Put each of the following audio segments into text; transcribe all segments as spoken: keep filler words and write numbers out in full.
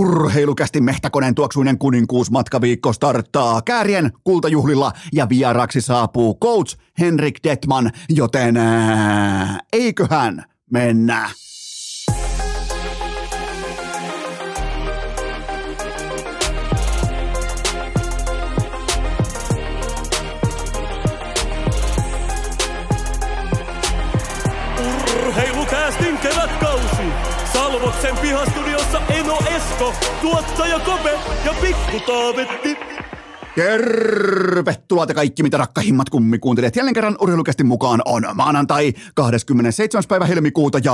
Urheilukästi Mehtäkoneen tuoksuinen kuninkuusmatkaviikko starttaa Käärijän kultajuhlilla ja vieraksi saapuu coach Henrik Dettmann, joten ää, eiköhän mennä. Urheilukästin kevätkausi. Salvoksen pihastudiossa Eno Esko, tuottaja Kope ja Pikku Taavetti. Tervetuloa te kaikki, mitä rakkahimmat kummi kuuntelijat. Jälleen kerran urheilukästin mukaan on maanantai kahdeskymmenesseitsemäs päivä helmikuuta ja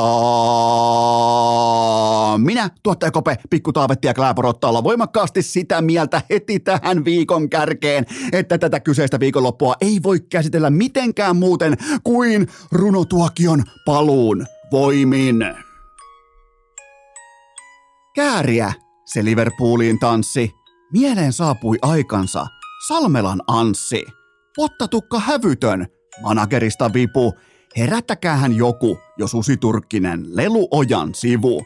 minä, tuottaja Kope, Pikku Taavetti ja Klääporottaa olla voimakkaasti sitä mieltä heti tähän viikon kärkeen, että tätä kyseistä viikonloppua ei voi käsitellä mitenkään muuten kuin runotuokion paluun voimin. Kääriä, se Liverpooliin tanssi. Mieleen saapui aikansa Salmelan Anssi. Pottatukka hävytön, managerista vipu. Herättäkäähän joku, jos usiturkkinen Lelu Ojansivu.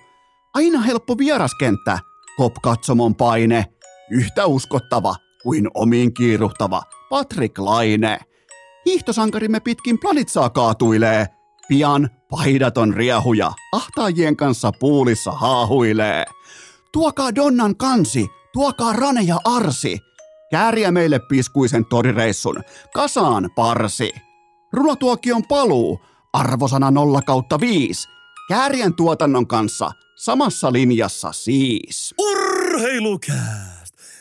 Aina helppo vieraskenttä, Kop-katsomon paine. Yhtä uskottava kuin omiin kiiruhtava Patrick Kane. Hiihtosankarimme pitkin Planicaa kaatuilee. Pian paidaton riehuja ahtaajien kanssa puulissa haahuilee. Tuokaa Donnan kansi, tuokaa Rane ja Arsi. Kääriä meille piskuisen torireissun, kasaan parsi. Runotuokion paluu, arvosana nolla kautta viisi. Kääriän tuotannon kanssa samassa linjassa siis. Urheilukää!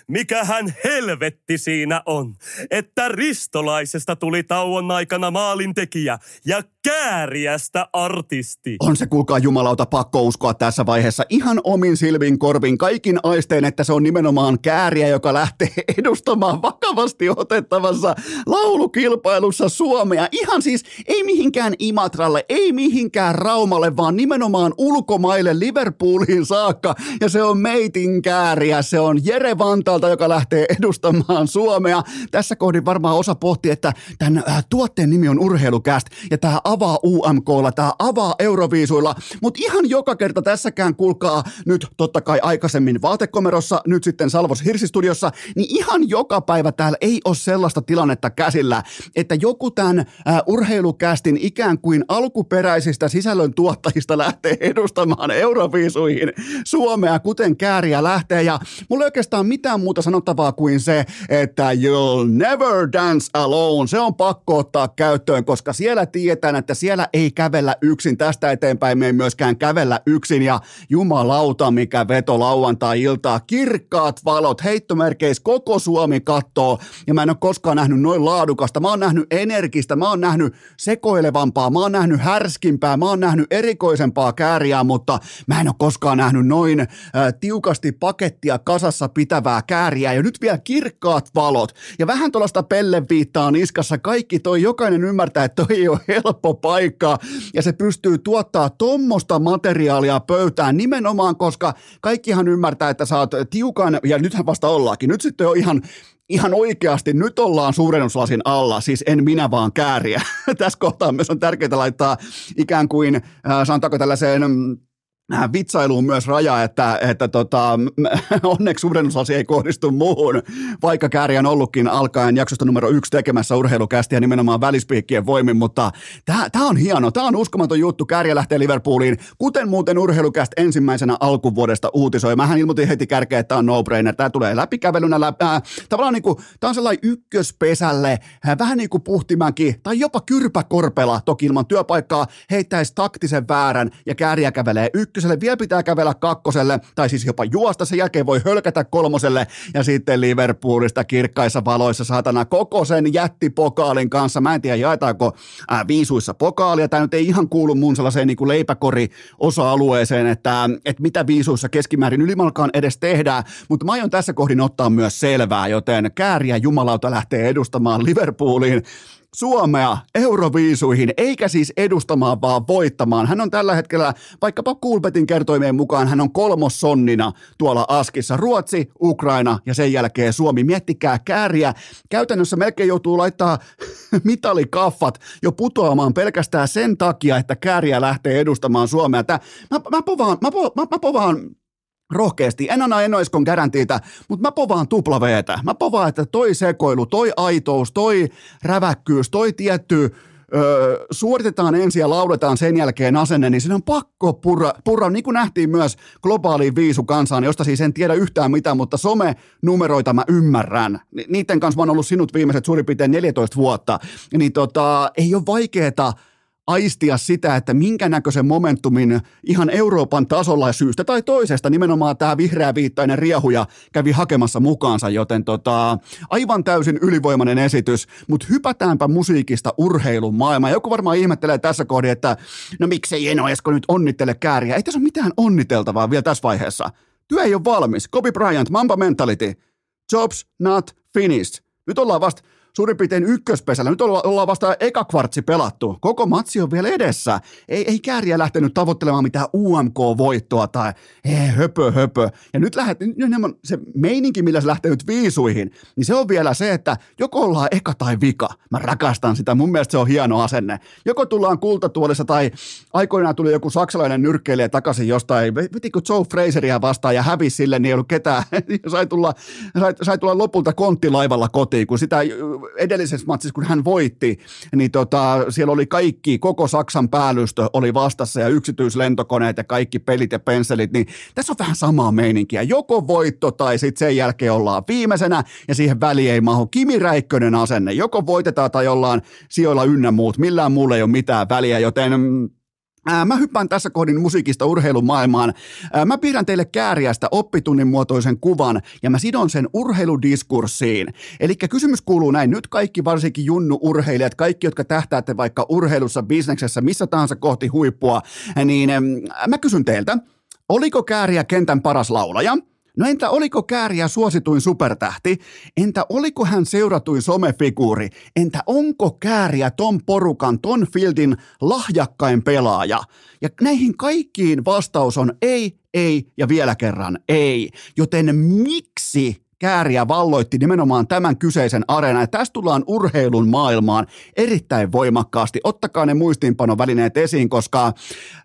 Mikähän helvetti siinä on, että Ristolaisesta tuli tauon aikana maalintekijä ja Kääriästä artisti. On se, kuulkaa jumalauta, pakko uskoa tässä vaiheessa ihan omin silmin korvin kaikin aisteen, että se on nimenomaan Kääriä, joka lähtee edustamaan vakavasti otettavassa laulukilpailussa Suomea. Ihan siis ei mihinkään Imatralle, ei mihinkään Raumalle, vaan nimenomaan ulkomaille Liverpooliin saakka. Ja se on meitin Kääriä, se on Jere Vantal, joka lähtee edustamaan Suomea. Tässä kohdin varmaan osa pohti, että tämän äh, tuotteen nimi on Urheilucast ja tämä avaa U M K:lla, tämä avaa Eurovisuilla, mutta ihan joka kerta tässäkään, kuulkaa nyt totta kai aikaisemmin vaatekomerossa, nyt sitten Salvos Hirsistudiossa, niin ihan joka päivä täällä ei ole sellaista tilannetta käsillä, että joku tämän äh, Urheilucastin ikään kuin alkuperäisistä sisällöntuottajista lähtee edustamaan Eurovisuihin Suomea, kuten Kääriä lähtee, ja mulla ei oikeastaan mitään muuta sanottavaa kuin se, että you'll never dance alone. Se on pakko ottaa käyttöön, koska siellä tiedetään, että siellä ei kävellä yksin. Tästä eteenpäin me ei myöskään kävellä yksin. Ja jumalauta, mikä veto lauantai-iltaa. Kirkkaat valot, heittomerkeissä koko Suomi kattoo. Ja mä en ole koskaan nähnyt noin laadukasta. Mä oon nähnyt energistä, mä oon nähnyt sekoilevampaa, mä oon nähnyt härskimpää, mä oon nähnyt erikoisempaa Kääriä, mutta mä en ole koskaan nähnyt noin äh, tiukasti pakettia kasassa pitävää Kääriä ja nyt vielä kirkkaat valot ja vähän tuollaista pelleviittaa niskassa. Kaikki toi, jokainen ymmärtää, että toi ei ole helppo paikka ja se pystyy tuottaa tommosta materiaalia pöytään nimenomaan, koska kaikkihan ymmärtää, että sä oot tiukan ja nythän vasta ollaankin. Nyt sitten on ihan Ihan oikeasti, nyt ollaan suurennuslasin alla, siis en minä vaan Kääriä. Tässä kohtaa myös on tärkeää laittaa ikään kuin, äh, sanotaanko tällaiseen vitsailuun myös raja, että, että tota, onneksi suurennuslasi ei kohdistu muuhun, vaikka Kääriä on ollutkin alkaen jaksosta numero yksi tekemässä urheilukästiä nimenomaan välispiikkien voimin, mutta tämä on hieno, tämä on uskomaton juttu, Kääriä lähtee Liverpooliin, kuten muuten urheilukäst ensimmäisenä alkuvuodesta uutisoi. Mähän ilmoitin heti kärkeä, että tämä on no-brainer, tämä tulee läpikävelynä, läpi, äh, tavallaan niin kuin, tämä on sellainen ykköspesälle, äh, vähän niin kuin Puhtimäki tai jopa Kyrpäkorpela, toki ilman työpaikkaa, heittäisi taktisen väärän ja Kääriä kävelee ykköspesälle. Vielä pitää kävellä kakkoselle, tai siis jopa juosta, sen jälkeen voi hölkätä kolmoselle, ja sitten Liverpoolista kirkkaissa valoissa saatana koko sen jättipokaalin kanssa. Mä en tiedä, jaetaanko ää, viisuissa pokaalia, tämä nyt ei ihan kuulu mun sellaiseen niin kuin leipäkori-osa-alueeseen, että, että mitä viisuissa keskimäärin ylimalkaan edes tehdään, mutta mä aion tässä kohdin ottaa myös selvää, joten Kääriä jumalauta lähtee edustamaan Liverpooliin Suomea Euroviisuihin, eikä siis edustamaan, vaan voittamaan. Hän on tällä hetkellä, vaikkapa Coolbetin kertoimien mukaan, hän on kolmossonnina tuolla Askissa. Ruotsi, Ukraina ja sen jälkeen Suomi. Miettikää Kääriä. Käytännössä melkein joutuu laittaa mitalikaffat jo putoamaan pelkästään sen takia, että Kääriä lähtee edustamaan Suomea. Tää, mä, mä povaan, mä, po, mä, mä povaan rohkeasti. En anna Enoiskon garantiita, mutta mä povaan tuplaveetä. Mä povaan, että toi sekoilu, toi aitous, toi räväkkyys, toi tietty Öö, suoritetaan ensin ja lauletaan sen jälkeen asenne, niin siinä on pakko purra, purra, niin kuin nähtiin myös globaaliin viisukansaan, josta siis en tiedä yhtään mitään, mutta somenumeroita mä ymmärrän. Niiden kanssa mä oon ollut sinut viimeiset suurin piirtein neljätoista vuotta, niin tota, ei ole vaikeeta aistia sitä, että minkä näköisen momentumin ihan Euroopan tasolla syystä tai toisesta nimenomaan tämä vihreä viittainen riehuja kävi hakemassa mukaansa, joten tota, aivan täysin ylivoimainen esitys, mutta hypätäänpä musiikista urheilun maailmaan. Joku varmaan ihmettelee tässä kohdassa, että no miksei Eno Esko nyt onnittele Kääriä. Ei tässä ole mitään onniteltavaa vielä tässä vaiheessa. Työ ei ole valmis. Kobe Bryant, Mamba Mentality. Jobs not finished. Nyt ollaan vasta suurin piirtein ykköspesällä. Nyt ollaan vasta eka kvartsi pelattu. Koko matsi on vielä edessä. Ei, ei Käärijä lähtenyt tavoittelemaan mitään U M K-voittoa tai ee, höpö, höpö. Ja nyt lähdet, se meininki, millä se lähtee nyt viisuihin, niin se on vielä se, että joko ollaan eka tai vika. Mä rakastan sitä. Mun mielestä se on hieno asenne. Joko tullaan kultatuolissa tai aikoinaan tuli joku saksalainen nyrkkeilijä takaisin jostain. Vetikö Joe Fraseria vastaan ja hävisi sille, niin ei ollut ketään. sai, tulla, sai, sai tulla lopulta konttilaivalla kotiin, kun sitä edellisessä matsissa, kun hän voitti, niin tota, siellä oli kaikki, koko Saksan päällystö oli vastassa ja yksityislentokoneet ja kaikki pelit ja pensselit, niin tässä on vähän samaa meininkiä. Joko voitto tai sitten sen jälkeen ollaan viimeisenä ja siihen väliin ei mahu. Kimi Räikkönen asenne. Joko voitetaan tai ollaan sijoilla ynnä muut. Millään muulla ei ole mitään väliä, joten mä hyppään tässä kohdin musiikista urheilumaailmaan. Mä piirrän teille Kääriästä oppitunnin muotoisen kuvan ja mä sidon sen urheiludiskurssiin. Eli kysymys kuuluu näin. Nyt kaikki, varsinkin junnu-urheilijat, kaikki, jotka tähtäätte vaikka urheilussa, bisneksessä, missä tahansa kohti huippua, niin mä kysyn teiltä, oliko Kääriä kentän paras laulaja? No entä oliko Kääriä suosituin supertähti? Entä oliko hän seuratuin somefiguuri? Entä onko Kääriä ton porukan, ton fieldin lahjakkain pelaaja? Ja näihin kaikkiin vastaus on ei, ei ja vielä kerran ei. Joten miksi Kääriä valloitti nimenomaan tämän kyseisen areenan? Ja tässä tullaan urheilun maailmaan erittäin voimakkaasti. Ottakaa ne muistiinpanovälineet esiin, koska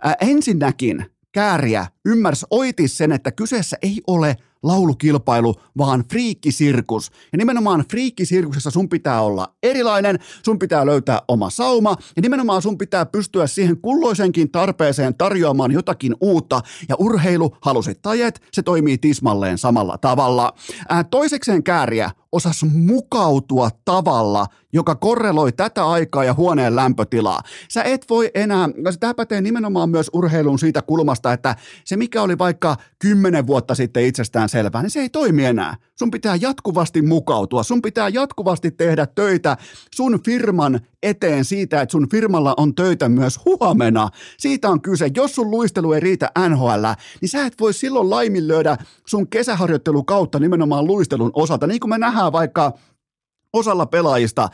ää, ensinnäkin Kääriä ymmärsi oitis sen, että kyseessä ei ole laulukilpailu, vaan friikkisirkus. Ja nimenomaan friikkisirkuksessa sun pitää olla erilainen, sun pitää löytää oma sauma, ja nimenomaan sun pitää pystyä siihen kulloisenkin tarpeeseen tarjoamaan jotakin uutta, ja urheilu, halusit tai et, se toimii tismalleen samalla tavalla. Ää, toisekseen Kääriä osasi mukautua tavalla, joka korreloi tätä aikaa ja huoneen lämpötilaa. Sä et voi enää, tämä pätee nimenomaan myös urheiluun siitä kulmasta, että se mikä oli vaikka kymmenen vuotta sitten itsestään selvää, niin se ei toimi enää. Sun pitää jatkuvasti mukautua, sun pitää jatkuvasti tehdä töitä sun firman eteen siitä, että sun firmalla on töitä myös huomenna. Siitä on kyse. Jos sun luistelu ei riitä N H L, niin sä et voi silloin laiminlyödä sun kesäharjoittelukautta nimenomaan luistelun osalta. Niin kuin me nähdään vaikka osalla pelaajista,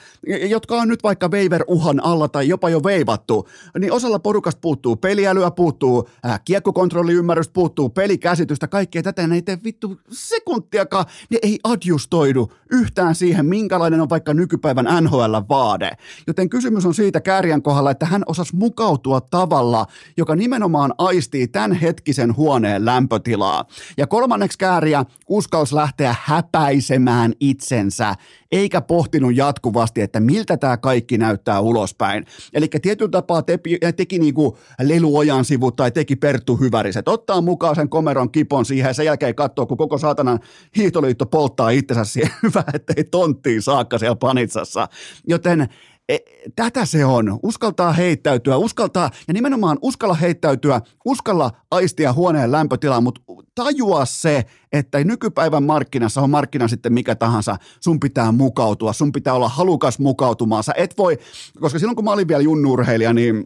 jotka on nyt vaikka waiver-uhan alla tai jopa jo veivattu, niin osalla porukasta puuttuu peliälyä, puuttuu äh, kiekkokontrolliymmärrys, puuttuu pelikäsitystä, kaikkea tätä, ne ei tee vittu sekuntiakaan, ne ei adjustoidu yhtään siihen, minkälainen on vaikka nykypäivän N H L-vaade. Joten kysymys on siitä Kääriän kohdalla, että hän osasi mukautua tavalla, joka nimenomaan aistii tämän hetkisen huoneen lämpötilaa. Ja kolmanneksi Kääriä uskalsi lähteä häpäisemään itsensä, eikä pohtinut jatkuvasti, että miltä tämä kaikki näyttää ulospäin. Eli tietyllä tapaa te, teki niin kuin Lelu Ojansivu tai teki Perttu Hyväriset. Ottaa mukaan sen komeron kipon siihen ja sen jälkeen katsoo, kun koko saatanan hiihtoliitto polttaa itsensä siihen. Hyvä, ettei tonttiin saakka siellä Panitsassa. Joten e, tätä se on. Uskaltaa heittäytyä, uskaltaa ja nimenomaan uskalla heittäytyä, uskalla aistia huoneen lämpötilaa, mutta tajua se, että nykypäivän markkinassa on markkina sitten mikä tahansa, sun pitää mukautua, sun pitää olla halukas mukautumaan. Sä et voi, koska silloin kun mä olin vielä junnu-urheilija, niin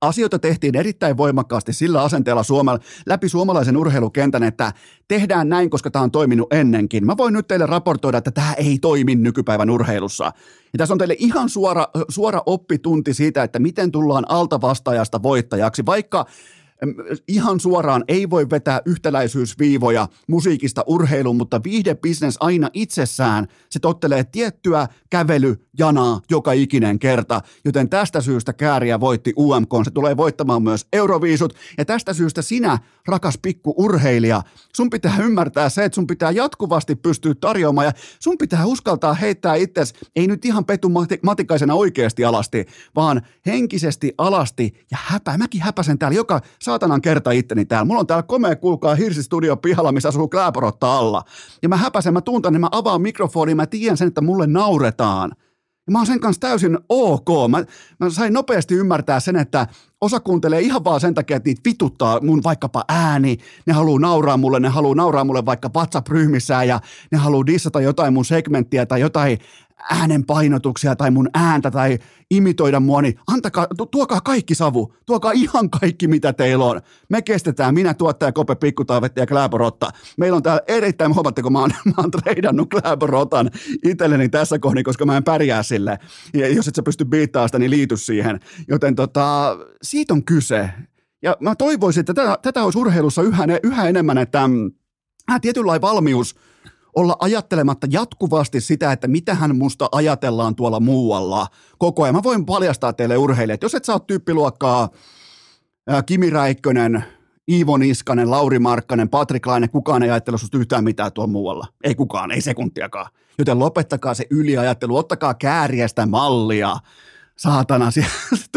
asioita tehtiin erittäin voimakkaasti sillä asenteella Suomella, läpi suomalaisen urheilukentän, että tehdään näin, koska tämä on toiminut ennenkin. Mä voin nyt teille raportoida, että tämä ei toimi nykypäivän urheilussa. Ja tässä on teille ihan suora, suora oppitunti siitä, että miten tullaan altavastaajasta voittajaksi, vaikka ihan suoraan ei voi vetää yhtäläisyysviivoja musiikista urheiluun, mutta viihdebisnes aina itsessään, se tottelee tiettyä kävely- janaa joka ikinen kerta, joten tästä syystä Käärijä voitti U M K, se tulee voittamaan myös Eurovisut, ja tästä syystä sinä, rakas pikkuurheilija, sun pitää ymmärtää se, että sun pitää jatkuvasti pystyä tarjoamaan, ja sun pitää uskaltaa heittää itsesi, ei nyt ihan Petu Matikaisena oikeasti alasti, vaan henkisesti alasti, ja häpää, mäkin häpäsen täällä joka saatanan kerta itteni täällä, mulla on täällä komea, kuulkaa, hirsistudio pihalla, missä asuu Kääporotta alla, ja mä häpäsen, mä tuntan, niin mä avaan mikrofonin, mä tiedän sen, että mulle nauretaan. Ja mä oon sen kanssa täysin ok. Mä, mä sain nopeasti ymmärtää sen, että osa kuuntelee ihan vaan sen takia, että niitä vituttaa mun vaikkapa ääni. Ne haluaa nauraa mulle, ne haluaa nauraa mulle vaikka WhatsApp-ryhmissään ja ne haluaa dissata jotain mun segmenttiä tai jotain äänenpainotuksia tai mun ääntä tai imitoida mua, niin antakaa, tu- tuokaa kaikki savu, tuokaa ihan kaikki, mitä teillä on. Me kestetään, minä, tuottaja Kope, Pikkutaivetti ja Kääporotta. Meillä on täällä erittäin, huomatteko, mä oon, mä oon treidannut Kääporotan itselleni tässä kohdassa, koska mä en pärjää sille. Ja jos et sä pysty biittaamaan sitä, niin liity siihen. Joten tota, siitä on kyse. Ja mä toivoisin, että tätä, tätä olisi urheilussa yhä, yhä enemmän, että äh, tietynlainen valmius olla ajattelematta jatkuvasti sitä, että mitähän musta ajatellaan tuolla muualla koko ajan. Mä voin paljastaa teille urheilijat, jos et sä ole tyyppiluokkaa ää, Kimi Räikkönen, Iivo Niskanen, Lauri Markkanen, Patrick Kane, kukaan ei ajattele susta yhtään mitään tuolla muualla. Ei kukaan, ei sekuntiakaan. Joten lopettakaa se yliajattelu, ottakaa Kääriästä mallia. Saatana, siellä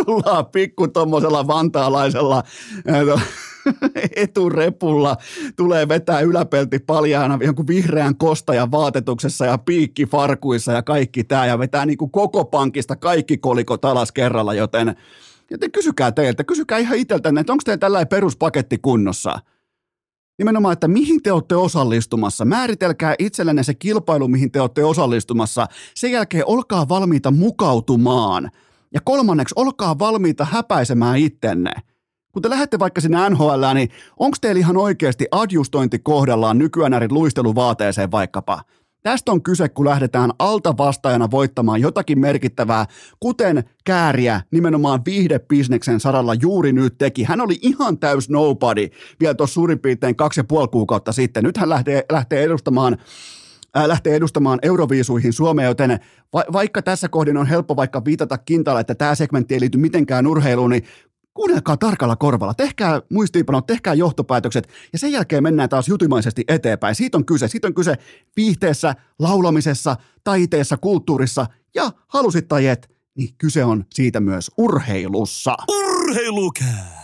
tullaan pikku tommosella vantaalaisella eturepulla, tulee vetää yläpelti paljaana jonkun vihreän kostajan vaatetuksessa ja piikki farkuissa ja kaikki tää ja vetää niin kuin koko pankista kaikki kolikot alas kerralla, joten, joten kysykää teiltä, kysykää ihan itseltänne, että onko teillä tällainen peruspaketti kunnossa? Nimenomaan, että mihin te olette osallistumassa. Määritelkää itsellenne se kilpailu, mihin te olette osallistumassa. Sen jälkeen olkaa valmiita mukautumaan. Ja kolmanneksi, olkaa valmiita häpäisemään ittenne. Kun te lähdette vaikka sinne N H L:ään, niin onko teillä ihan oikeasti adjustointi kohdallaan nykyään näiden luisteluvaateeseen vaikkapa? Tästä on kyse, kun lähdetään alta vastaajana voittamaan jotakin merkittävää, kuten Käärijä nimenomaan viihdebisneksen saralla juuri nyt teki. Hän oli ihan täys nobody vielä tuossa suurin piirtein kaksi ja puoli kuukautta sitten. Nyt hän lähtee, lähtee edustamaan... lähtee edustamaan Euroviisuihin Suomea, joten va- vaikka tässä kohdin on helppo vaikka viitata kintaalla, että tämä segmentti ei liity mitenkään urheiluun, niin kuunnelkaa tarkalla korvalla, tehkää muistiinpanot, tehkää johtopäätökset ja sen jälkeen mennään taas jutimaisesti eteenpäin. Siitä on kyse, siitä on kyse viihteessä, laulamisessa, taiteessa, kulttuurissa ja halusit tai et, niin kyse on siitä myös urheilussa. Urheilukää!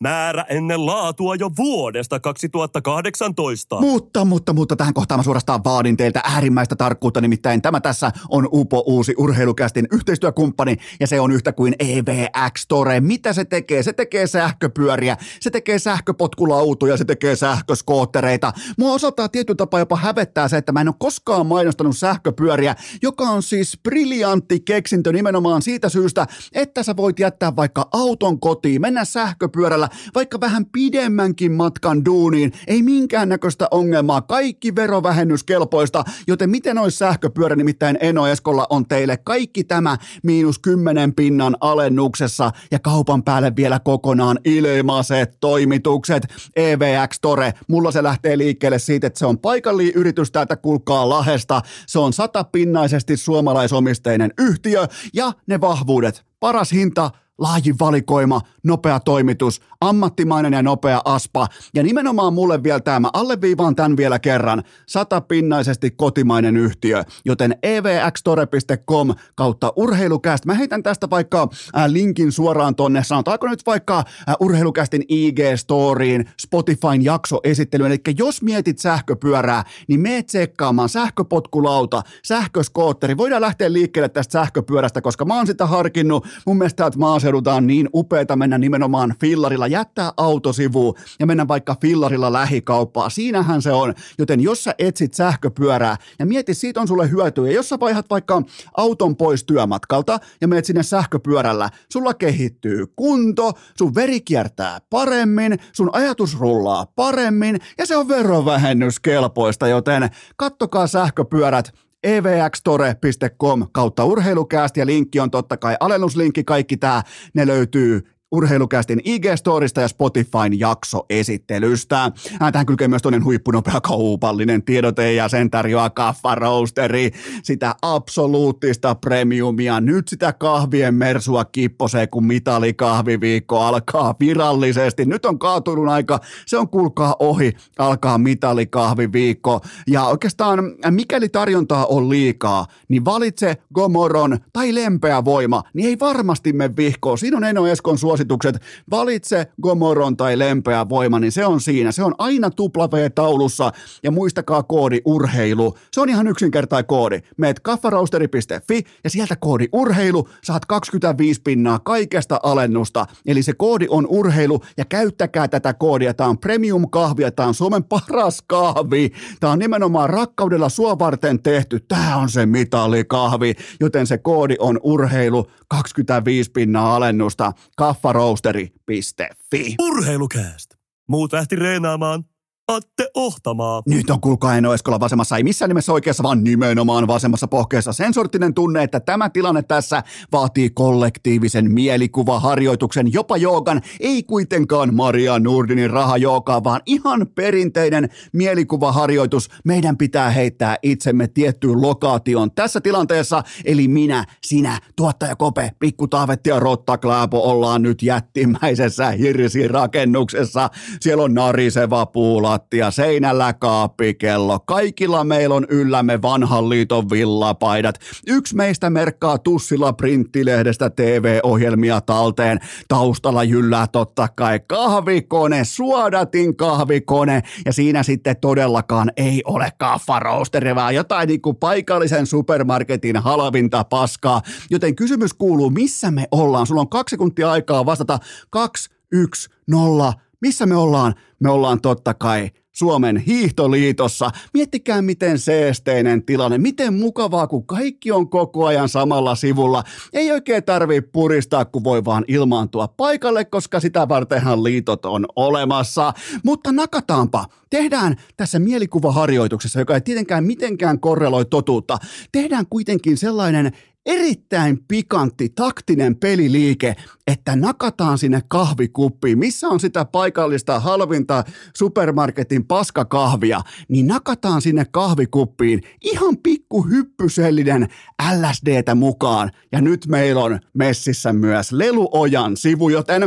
Määrä ennen laatua jo vuodesta kaksituhattakahdeksantoista. Mutta, mutta, mutta tähän kohtaan mä suorastaan vaadin teiltä äärimmäistä tarkkuutta, nimittäin tämä tässä on Upo Uusi Urheilukästin yhteistyökumppani ja se on yhtä kuin E V X Store. Mitä se tekee? Se tekee sähköpyöriä, se tekee sähköpotkulautoja, se tekee sähköskoottereita. Mua osaltaan tietyn tapaa jopa hävettää se, että mä en ole koskaan mainostanut sähköpyöriä, joka on siis briljantti keksintö nimenomaan siitä syystä, että sä voit jättää vaikka auton kotiin, mennä sähköpyörällä, vaikka vähän pidemmänkin matkan duuniin, ei minkäännäköistä ongelmaa, kaikki verovähennyskelpoista, joten miten olisi sähköpyörä, nimittäin Eno Eskolla on teille kaikki tämä miinus kymmenen pinnan alennuksessa ja kaupan päälle vielä kokonaan ilmaiset toimitukset. E V X Store, mulla se lähtee liikkeelle siitä, että se on paikallinen yritys täältä kulkaa Lahesta, se on satapinnaisesti suomalaisomisteinen yhtiö ja ne vahvuudet, paras hinta, laajin valikoima, nopea toimitus, ammattimainen ja nopea aspa. Ja nimenomaan mulle vielä tämä, alleviivaan tämän vielä kerran, satapinnaisesti kotimainen yhtiö. Joten e v x store piste com kautta urheilucast. Mä heitän tästä vaikka ää, linkin suoraan tonne, sanotaanko nyt vaikka ää, urheilucastin I G-storiin, Spotifyn jaksoesittelyyn. Eli jos mietit sähköpyörää, niin mee tsekkaamaan sähköpotkulauta, sähköskootteri. Voidaan lähteä liikkeelle tästä sähköpyörästä, koska mä oon sitä harkinnut. Mun mielestä täältä maaseudutaan niin upeeta mennä nimenomaan fillarilla, jättää autosivuun ja mennä vaikka fillarilla lähikauppaa. Siinähän se on, joten jos sä etsit sähköpyörää ja mieti, siitä on sulle hyötyä. Ja jos sä vaihat vaikka auton pois työmatkalta ja menet sinne sähköpyörällä, sulla kehittyy kunto, sun veri kiertää paremmin, sun ajatus rullaa paremmin ja se on verovähennyskelpoista, joten kattokaa sähköpyörät. e v x store piste com kautta urheilukääst ja linkki on totta kai alennuslinkki, kaikki tämä, ne löytyy Urheilukästin I G-storista ja Spotifyn jaksoesittelystä. Tähän kylkee myös toinen huippunopea kaupallinen tiedote ja sen tarjoaa Kaffa Roastery. Sitä absoluuttista premiumia. Nyt sitä kahvien mersua kipposee, kun mitalikahviviikko alkaa virallisesti. Nyt on kaatunut aika, se on kuulkaa ohi, alkaa mitalikahviviikko. Ja oikeastaan mikäli tarjontaa on liikaa, niin valitse Gomoron tai Lempeä voima, niin ei varmasti me vihkoon. Siinä on Eino Eskon suositukset. Valitse Gomoron tai Lempeä voima, niin se on siinä. Se on aina tupla V-taulussa ja muistakaa koodi urheilu. Se on ihan yksinkertainen koodi. Meet kaffaroasteri piste fi ja sieltä koodi urheilu. Saat kaksikymmentäviisi pinnaa kaikesta alennusta. Eli se koodi on urheilu ja käyttäkää tätä koodia. Tämä on premium kahvia. Tämä on Suomen paras kahvi. Tämä on nimenomaan rakkaudella sua varten tehty. Tämä on se mitalikahvi, joten se koodi on urheilu. kaksikymmentäviisi pinnaa alennusta. kaffaroasteri piste fi. Urheilukääst. Muut lähti reenaamaan. Atte Ohtamaa. Nyt on kuulkaa Eino Eskola vasemmassa, ei missään nimessä oikeassa, vaan nimenomaan vasemmassa pohkeessa. Sen sorttinen tunne, että tämä tilanne tässä vaatii kollektiivisen mielikuvaharjoituksen, jopa joogan, ei kuitenkaan Maria Nurdinin rahajoogaa, vaan ihan perinteinen mielikuvaharjoitus. Meidän pitää heittää itsemme tiettyyn lokaatioon tässä tilanteessa, eli minä, sinä, tuottaja Kope, Pikku Taavetti ja Rotta Klaapo ollaan nyt jättimäisessä hirsirakennuksessa. Siellä on nariseva puula. Lattia, seinällä kaappikello. Kaikilla meillä on yllämme vanhan liiton villapaidat. Yksi meistä merkkaa tussilla printtilehdestä T V-ohjelmia talteen. Taustalla jyllää totta kai kahvikone, suodatin kahvikone. Ja siinä sitten todellakaan ei ole Kaffa Roasteria, vaan jotain niin kuin paikallisen supermarketin halvinta paskaa. Joten kysymys kuuluu, missä me ollaan? Sulla on kaksi sekuntia aikaa vastata. Kaksi, yksi, nolla. Missä me ollaan? Me ollaan totta kai Suomen hiihtoliitossa. Miettikää, miten seesteinen tilanne, miten mukavaa, kun kaikki on koko ajan samalla sivulla. Ei oikein tarvitse puristaa, kun voi vaan ilmaantua paikalle, koska sitä vartenhan liitot on olemassa. Mutta nakataanpa. Tehdään tässä mielikuvaharjoituksessa, joka ei tietenkään mitenkään korreloi totuutta. Tehdään kuitenkin sellainen erittäin pikantti, taktinen peliliike, että nakataan sinne kahvikuppiin, missä on sitä paikallista halvinta supermarketin paskakahvia, niin nakataan sinne kahvikuppiin ihan pikkuhyppysellinen L S D:tä mukaan. Ja nyt meillä on messissä myös Lelu Ojansivu, joten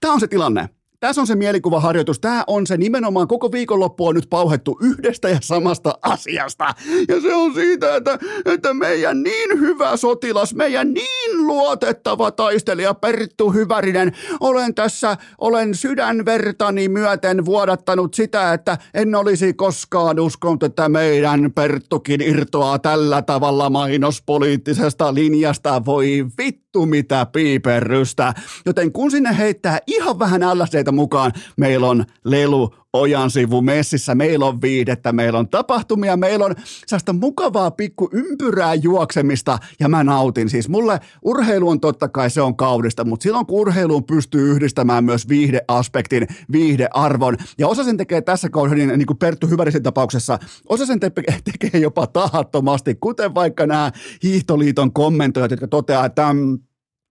tämä on se tilanne. Tässä on se mielikuvaharjoitus. Tämä on se nimenomaan koko viikonloppu on nyt pauhettu yhdestä ja samasta asiasta. Ja se on siitä, että, että meidän niin hyvä sotilas, meidän niin luotettava taistelija Perttu Hyvärinen. Olen tässä, olen sydänvertani myöten vuodattanut sitä, että en olisi koskaan uskonut, että meidän Perttukin irtoaa tällä tavalla mainospoliittisesta linjasta. Voi vittu mitä piiperrystä. Joten kun sinne heittää ihan vähän älästeitä mukaan. Meillä on Lelu Ojansivu messissä, meillä on viihdettä, meillä on tapahtumia, meillä on sellaista mukavaa pikku ympyrää juoksemista ja mä nautin. Siis mulle urheilu on totta kai, se on kaudista, mutta silloin kun urheiluun pystyy yhdistämään myös viihdeaspektin, viihdearvon ja osa sen tekee tässä kaudessa, niin, niin kuin Perttu Hyvärisen tapauksessa, osa sen te- tekee jopa tahattomasti, kuten vaikka nämä Hiihtoliiton kommentoijat, jotka toteaa, että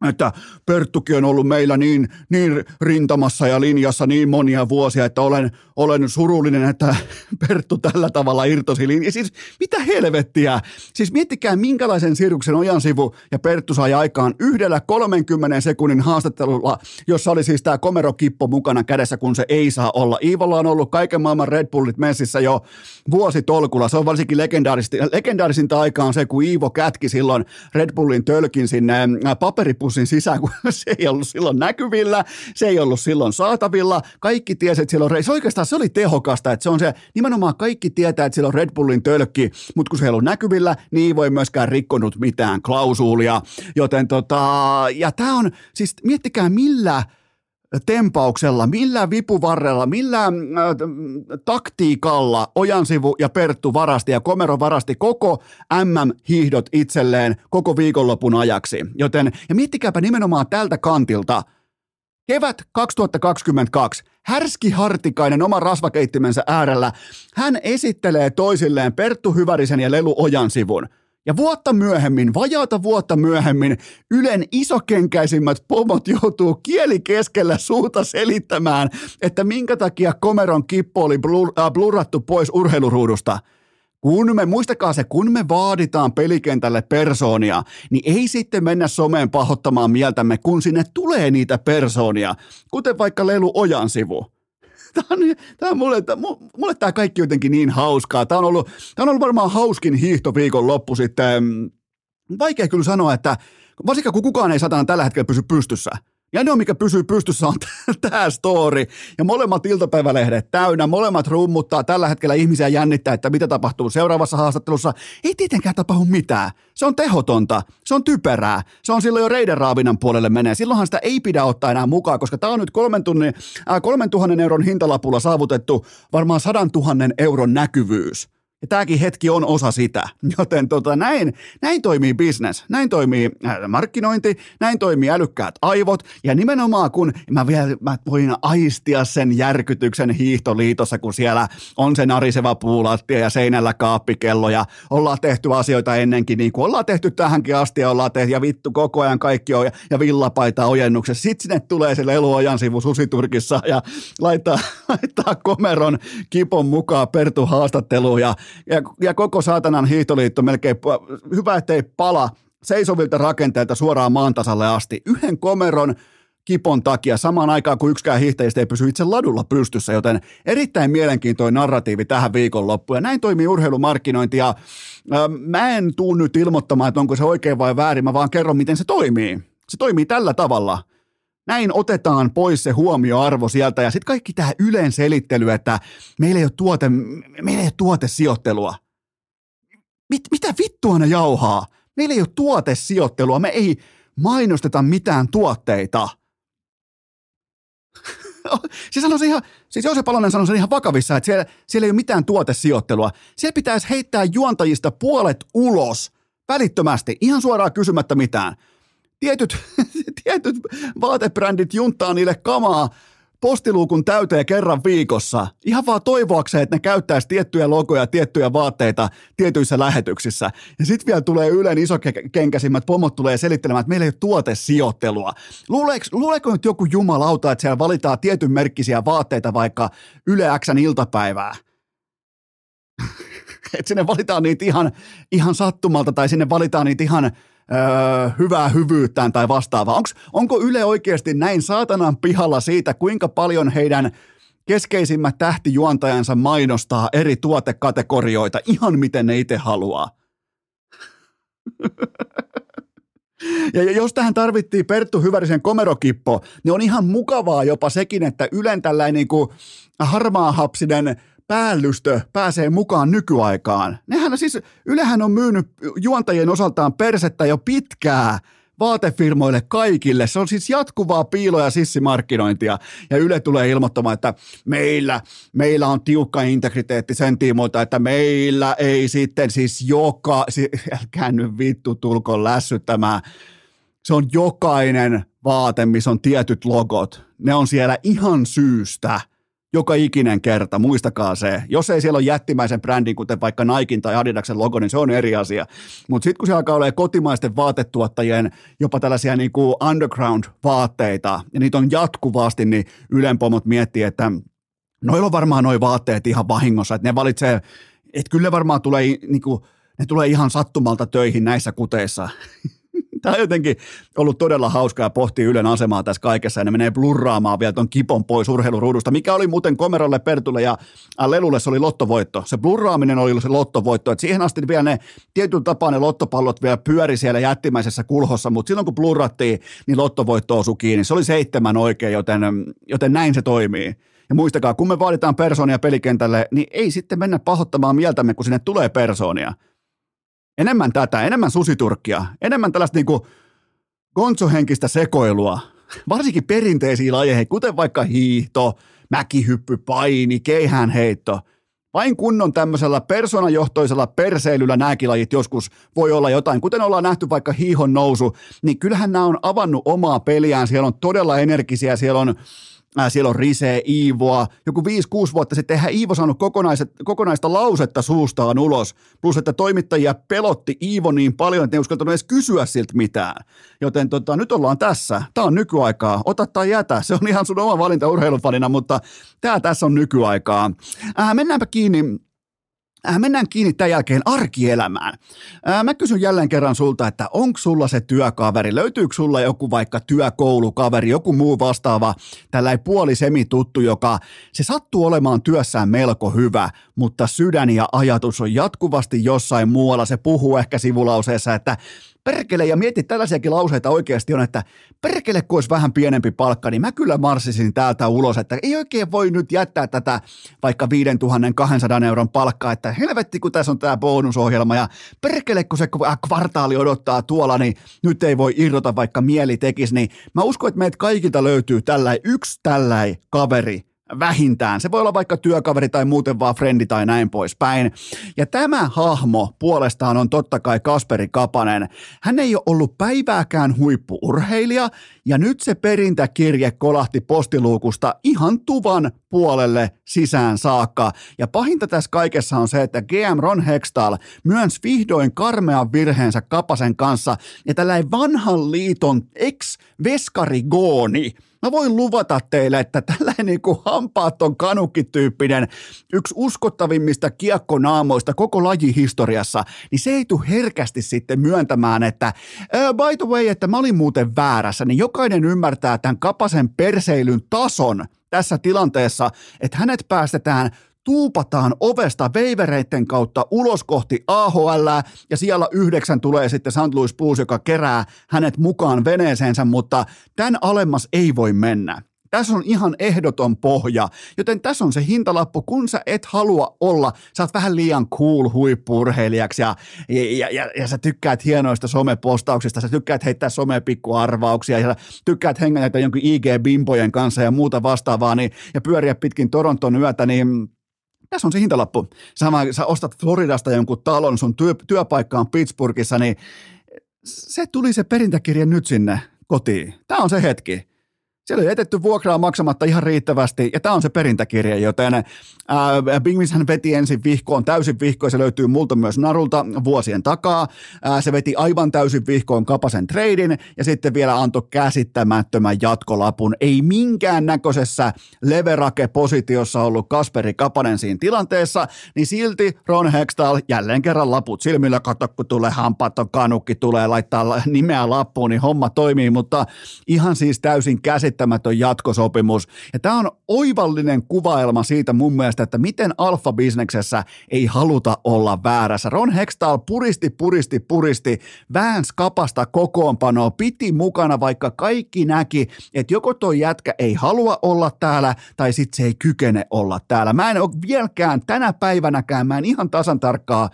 että Perttukin on ollut meillä niin, niin rintamassa ja linjassa niin monia vuosia, että olen, olen surullinen, että Perttu tällä tavalla irtosi linjaa. Siis mitä helvettiä? Siis miettikää, minkälaisen sirkuksen Ojansivu ja Perttu sai aikaan yhdellä kolmenkymmenen sekunnin haastattelulla, jossa oli siis tämä komerokippo mukana kädessä, kun se ei saa olla. Iivolla on ollut kaiken maailman Red Bullit messissä jo vuositolkulla. Se on varsinkin legendaarisinta aikaa on se, kun Iivo kätki silloin Red Bullin tölkin sinne paperipussiin sisään, kun se ei ollut silloin näkyvillä, se ei ollut silloin saatavilla, kaikki tiesi, että siellä on, se oikeastaan se oli tehokasta, että se on se, nimenomaan kaikki tietää, että siellä on Red Bullin tölkki, mutta kun se ei ollut näkyvillä, niin ei voi myöskään rikkonut mitään klausuulia, joten tota, ja tämä on, siis miettikää millä tempauksella, millä vipuvarrella, millä äh, taktiikalla Ojansivu ja Perttu varasti ja Komero varasti koko M M-hiihdot itselleen koko viikonlopun ajaksi. Joten, ja miettikääpä nimenomaan tältä kantilta. Kevät kaksituhattakaksikymmentäkaksi. Härski Hartikainen oman rasvakeittimensä äärellä. Hän esittelee toisilleen Perttu Hyvärisen ja Lelu Ojansivun. Ja vuotta myöhemmin, vajaata vuotta myöhemmin, Ylen isokenkäisimmät pomot joutuu kieli keskellä suuta selittämään, että minkä takia Komeron kippo oli blur- äh, blurrattu pois urheiluruudusta. Kun me, muistakaa se, kun me vaaditaan pelikentälle persoonia, niin ei sitten mennä someen pahoittamaan mieltämme, kun sinne tulee niitä persoonia, kuten vaikka Lelu Ojansivu. Tämä on, tämä on mulle, tämä, mulle tämä kaikki jotenkin niin hauskaa. Tämä on ollut, tämä on ollut varmaan hauskin hiihtoviikon loppu sitten. Vaikea kyllä sanoa, että varsinkaan kun kukaan ei satana tällä hetkellä pysy pystyssä. Ja ne on, mikä pysyy pystyssä, on tämä story. Ja molemmat iltapäivälehdet täynnä, molemmat rummuttaa. Tällä hetkellä ihmisiä jännittää, että mitä tapahtuu seuraavassa haastattelussa. Ei tietenkään tapahdu mitään. Se on tehotonta, se on typerää. Se on silloin jo reiden raavinnan puolelle menee. Silloinhan sitä ei pidä ottaa enää mukaan, koska tämä on nyt kolmen, tunnin, äh, kolmen tuhannen euron hintalapulla saavutettu varmaan sadan tuhannen euron näkyvyys. Ja tämäkin hetki on osa sitä, joten tota, näin, näin toimii business, näin toimii markkinointi, näin toimii älykkäät aivot. Ja nimenomaan kun mä, vielä, mä voin aistia sen järkytyksen hiihtoliitossa, kun siellä on se nariseva puulattia ja seinällä kaappikello ja ollaan tehty asioita ennenkin, niin kuin ollaan tehty tähänkin asti ja ollaan tehty ja vittu koko ajan kaikki on ja, ja villapaita ojennuksessa. Sitten sinne tulee se Lelu Ojansivu Susiturkissa ja laittaa, laittaa Komeron kipon mukaan Perttu haastatteluun ja Ja, ja koko saatanan hiihtoliitto melkein, hyvä ettei pala seisovilta rakenteilta suoraan maantasalle asti. Yhden Komeron kipon takia samaan aikaan, kun yksikään hiihtäjistä ei pysy itse ladulla pystyssä, joten erittäin mielenkiintoinen narratiivi tähän viikonloppuun. Ja näin toimii urheilumarkkinointi ja ää, mä en tuu nyt ilmoittamaan, että onko se oikein vai väärin, mä vaan kerron, miten se toimii. Se toimii tällä tavalla. Näin otetaan pois se huomioarvo sieltä ja sitten kaikki tämä Ylen selittely, että meillä ei ole, tuote, meillä ei ole tuotesijoittelua. Mit, mitä vittua ne jauhaa? Meillä ei ole tuotesijoittelua, me ei mainosteta mitään tuotteita. Siis, se ihan, siis Jose Palonen sanoi sen ihan vakavissa, että siellä, siellä ei ole mitään tuotesijoittelua. Siellä pitäisi heittää juontajista puolet ulos välittömästi, ihan suoraan kysymättä mitään. Tietyt, tietyt vaatebrändit junttaa niille kamaa postiluukun täyteen kerran viikossa. Ihan vaan toivoakseen, että ne käyttäisi tiettyjä logoja, tiettyjä vaatteita tietyissä lähetyksissä. Ja sitten vielä tulee Ylen isokenkäisimmät pomot tulee selittelemään, että meillä ei ole tuotesijoittelua. Luuleeko, luuleeko nyt joku jumalauta, että siellä valitaan tietyn merkkisiä vaatteita vaikka Yle X:n iltapäivää? Että sinne valitaan niitä ihan, ihan sattumalta tai sinne valitaan niitä ihan... Öö, hyvää hyvyyttään tai vastaavaa. Onks, onko Yle oikeasti näin saatanan pihalla siitä, kuinka paljon heidän keskeisimmät tähtijuontajansa mainostaa eri tuotekategorioita ihan miten ne itse haluaa? Ja jos tähän tarvittiin Perttu Hyvärisen komerokippo, niin on ihan mukavaa jopa sekin, että Ylen tällainen niin kuin harmaahapsinen päällystö pääsee mukaan nykyaikaan. Nehän siis, Ylehän on myynyt juontajien osaltaan persettä jo pitkää vaatefirmoille kaikille. Se on siis jatkuvaa piilo- ja sissimarkkinointia. Ja Yle tulee ilmoittamaan, että meillä, meillä on tiukka integriteetti sen tiimoilta, että meillä ei sitten siis joka, siis, älkää nyt vittu tulko lässyttämään. Se on jokainen vaate, missä on tietyt logot. Ne on siellä ihan syystä. Joka ikinen kerta, muistakaa se. Jos ei siellä ole jättimäisen brändin, kuten vaikka Niken tai Adidaksen logo, niin se on eri asia. Mutta sitten kun siellä alkaa olemaan kotimaisten vaatetuottajien jopa tällaisia niin kuin underground-vaatteita, ja niitä on jatkuvasti, niin Ylen pomot miettii, että noilla on varmaan noi vaatteet ihan vahingossa, että ne valitsee, että kyllä varmaan tulee, niin kuin, ne tulee ihan sattumalta töihin näissä kuteissa. Tämä on jotenkin ollut todella hauskaa pohtia Ylen asemaa tässä kaikessa, ja ne menee blurraamaan vielä ton kipon pois urheiluruudusta, mikä oli muuten Komerolle, Pertulle ja Lelulle se oli lottovoitto. Se blurraaminen oli se lottovoitto, että siihen asti vielä ne tietyllä tapaa ne lottopallot vielä pyöri siellä jättimäisessä kulhossa, mutta silloin kun blurrattiin, niin lottovoitto osui kiinni. Se oli seitsemän oikein, joten, joten näin se toimii. Ja muistakaa, kun me vaaditaan persoonia pelikentälle, niin ei sitten mennä pahoittamaan mieltämme, kun sinne tulee persoonia. Enemmän tätä, enemmän susiturkkia, enemmän tällaista niinku gontsohenkistä sekoilua, varsinkin perinteisiä lajeja, kuten vaikka hiihto, mäkihyppy, paini, keihäänheitto. Vain kunnon tämmöisellä persoonajohtoisella perseilyllä nämäkin lajit joskus voi olla jotain. Kuten ollaan nähty vaikka hiihon nousu, niin kyllähän nämä on avannut omaa peliään. Siellä on todella energisiä, siellä on Siellä on Risee, Iivoa. Joku viisi kuusi vuotta sitten eihän Iivo saanut kokonaista lausetta suustaan ulos. Plus, että toimittajia pelotti Iivo niin paljon, että ei uskaltanut edes kysyä siltä mitään. Joten tota, nyt ollaan tässä. Tämä on nykyaikaa. Ota tai jätä. Se on ihan sun oma valinta urheilufanina, mutta tämä tässä on nykyaikaa. Äh, mennäänpä kiinni. Mennään kiinni tämän jälkeen arkielämään. Mä kysyn jälleen kerran sulta, että onko sulla se työkaveri? Löytyykö sulla joku vaikka työkoulukaveri, joku muu vastaava, tällainen puolisemituttu, joka se sattuu olemaan työssään melko hyvä, mutta sydän ja ajatus on jatkuvasti jossain muualla. Se puhuu ehkä sivulauseessa, että perkele, ja mieti tällaisiakin lauseita oikeasti on, että perkele, kun olisi vähän pienempi palkka, niin mä kyllä marssisin täältä ulos, että ei oikein voi nyt jättää tätä vaikka viisituhatta kaksisataa euron palkkaa, että helvetti, kun tässä on tämä bonusohjelma, ja perkele, kun se kvartaali odottaa tuolla, niin nyt ei voi irrota, vaikka mieli tekisi, niin mä uskon, että meiltä kaikilta löytyy tällainen yksi tällainen kaveri, vähintään. Se voi olla vaikka työkaveri tai muuten vaan frendi tai näin poispäin. Ja tämä hahmo puolestaan on totta kai Kasperi Kapanen. Hän ei ole ollut päivääkään huippu-urheilija, ja nyt se perintäkirje kolahti postiluukusta ihan tuvan puolelle sisään saakka. Ja pahinta tässä kaikessa on se, että G M Ron Hextall myönsi vihdoin karmean virheensä Kapasen kanssa, ja tällainen vanhan liiton ex-veskarigooni. Mä voin luvata teille, että tällainen niin kuin hampaaton kanukkityyppinen, yksi uskottavimmista kiekkonaamoista koko lajihistoriassa, niin se ei tule herkästi sitten myöntämään, että by the way, että mä olin muuten väärässä, niin jokainen ymmärtää tämän Kapasen perseilyn tason tässä tilanteessa, että hänet päästetään tuupataan ovesta veivereiden kautta ulos kohti A H L, ja siellä yhdeksän tulee sitten Saint Louis Blues, joka kerää hänet mukaan veneeseensä, mutta tämän alemmas ei voi mennä. Tässä on ihan ehdoton pohja, joten tässä on se hintalappu, kun sä et halua olla, sä oot vähän liian cool huippu-urheilijaksi ja, ja, ja, ja sä tykkäät hienoista somepostauksista, sä tykkäät heittää somepikkuarvauksia ja sä tykkäät hengätä jonkun I G-bimbojen kanssa ja muuta vastaavaa niin, ja pyöriä pitkin Toronton yötä, niin tässä on se hintalappu. Sama, sä ostat Floridasta jonkun talon, sun työ, työpaikkaan Pittsburghissa, niin se tuli se perintäkirja nyt sinne kotiin. Tämä on se hetki. Siellä on jätetty vuokraa maksamatta ihan riittävästi, ja tämä on se perintäkirja, joten Bingmishän veti ensin vihkoon, täysin vihkoon, se löytyy multa myös narulta vuosien takaa. Ää, se veti aivan täysin vihkoon Kapasen treidin, ja sitten vielä antoi käsittämättömän jatkolapun. Ei minkään näköisessä leverake-positiossa ollut Kasperi Kapanen siinä tilanteessa, niin silti Ron Hextall jälleen kerran laput silmillä, kato kun tulee hampaaton kanukki, tulee laittaa nimeä lappuun, niin homma toimii, mutta ihan siis täysin käsittämättömän käsittämätön jatkosopimus. Ja tämä on oivallinen kuvaelma siitä mun mielestä, että miten alfabisneksessä ei haluta olla väärässä. Ron Hextall puristi, puristi, puristi, väänsi Kapasta kokoonpanoa, piti mukana, vaikka kaikki näki, että joko tuo jätkä ei halua olla täällä, tai sitten se ei kykene olla täällä. Mä en ole vieläkään tänä päivänäkään, mä en ihan tasan tarkkaan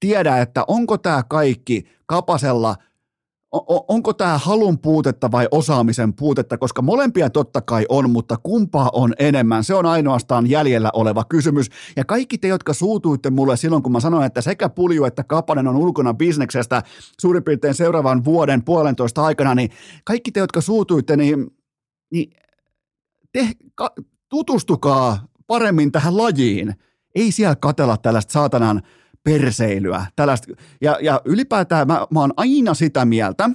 tiedä, että onko tämä kaikki Kapasella onko tämä halun puutetta vai osaamisen puutetta, koska molempia totta kai on, mutta kumpaa on enemmän? Se on ainoastaan jäljellä oleva kysymys. Ja kaikki te, jotka suutuitte mulle silloin, kun mä sanoin, että sekä Pulju että Kapanen on ulkona bisneksestä suurin piirtein seuraavan vuoden puolentoista aikana, niin kaikki te, jotka suutuitte, niin, niin te, ka, tutustukaa paremmin tähän lajiin. Ei siellä katella tällaista saatanan perseilyä, tällaista, ja, ja ylipäätään mä, mä oon aina sitä mieltä,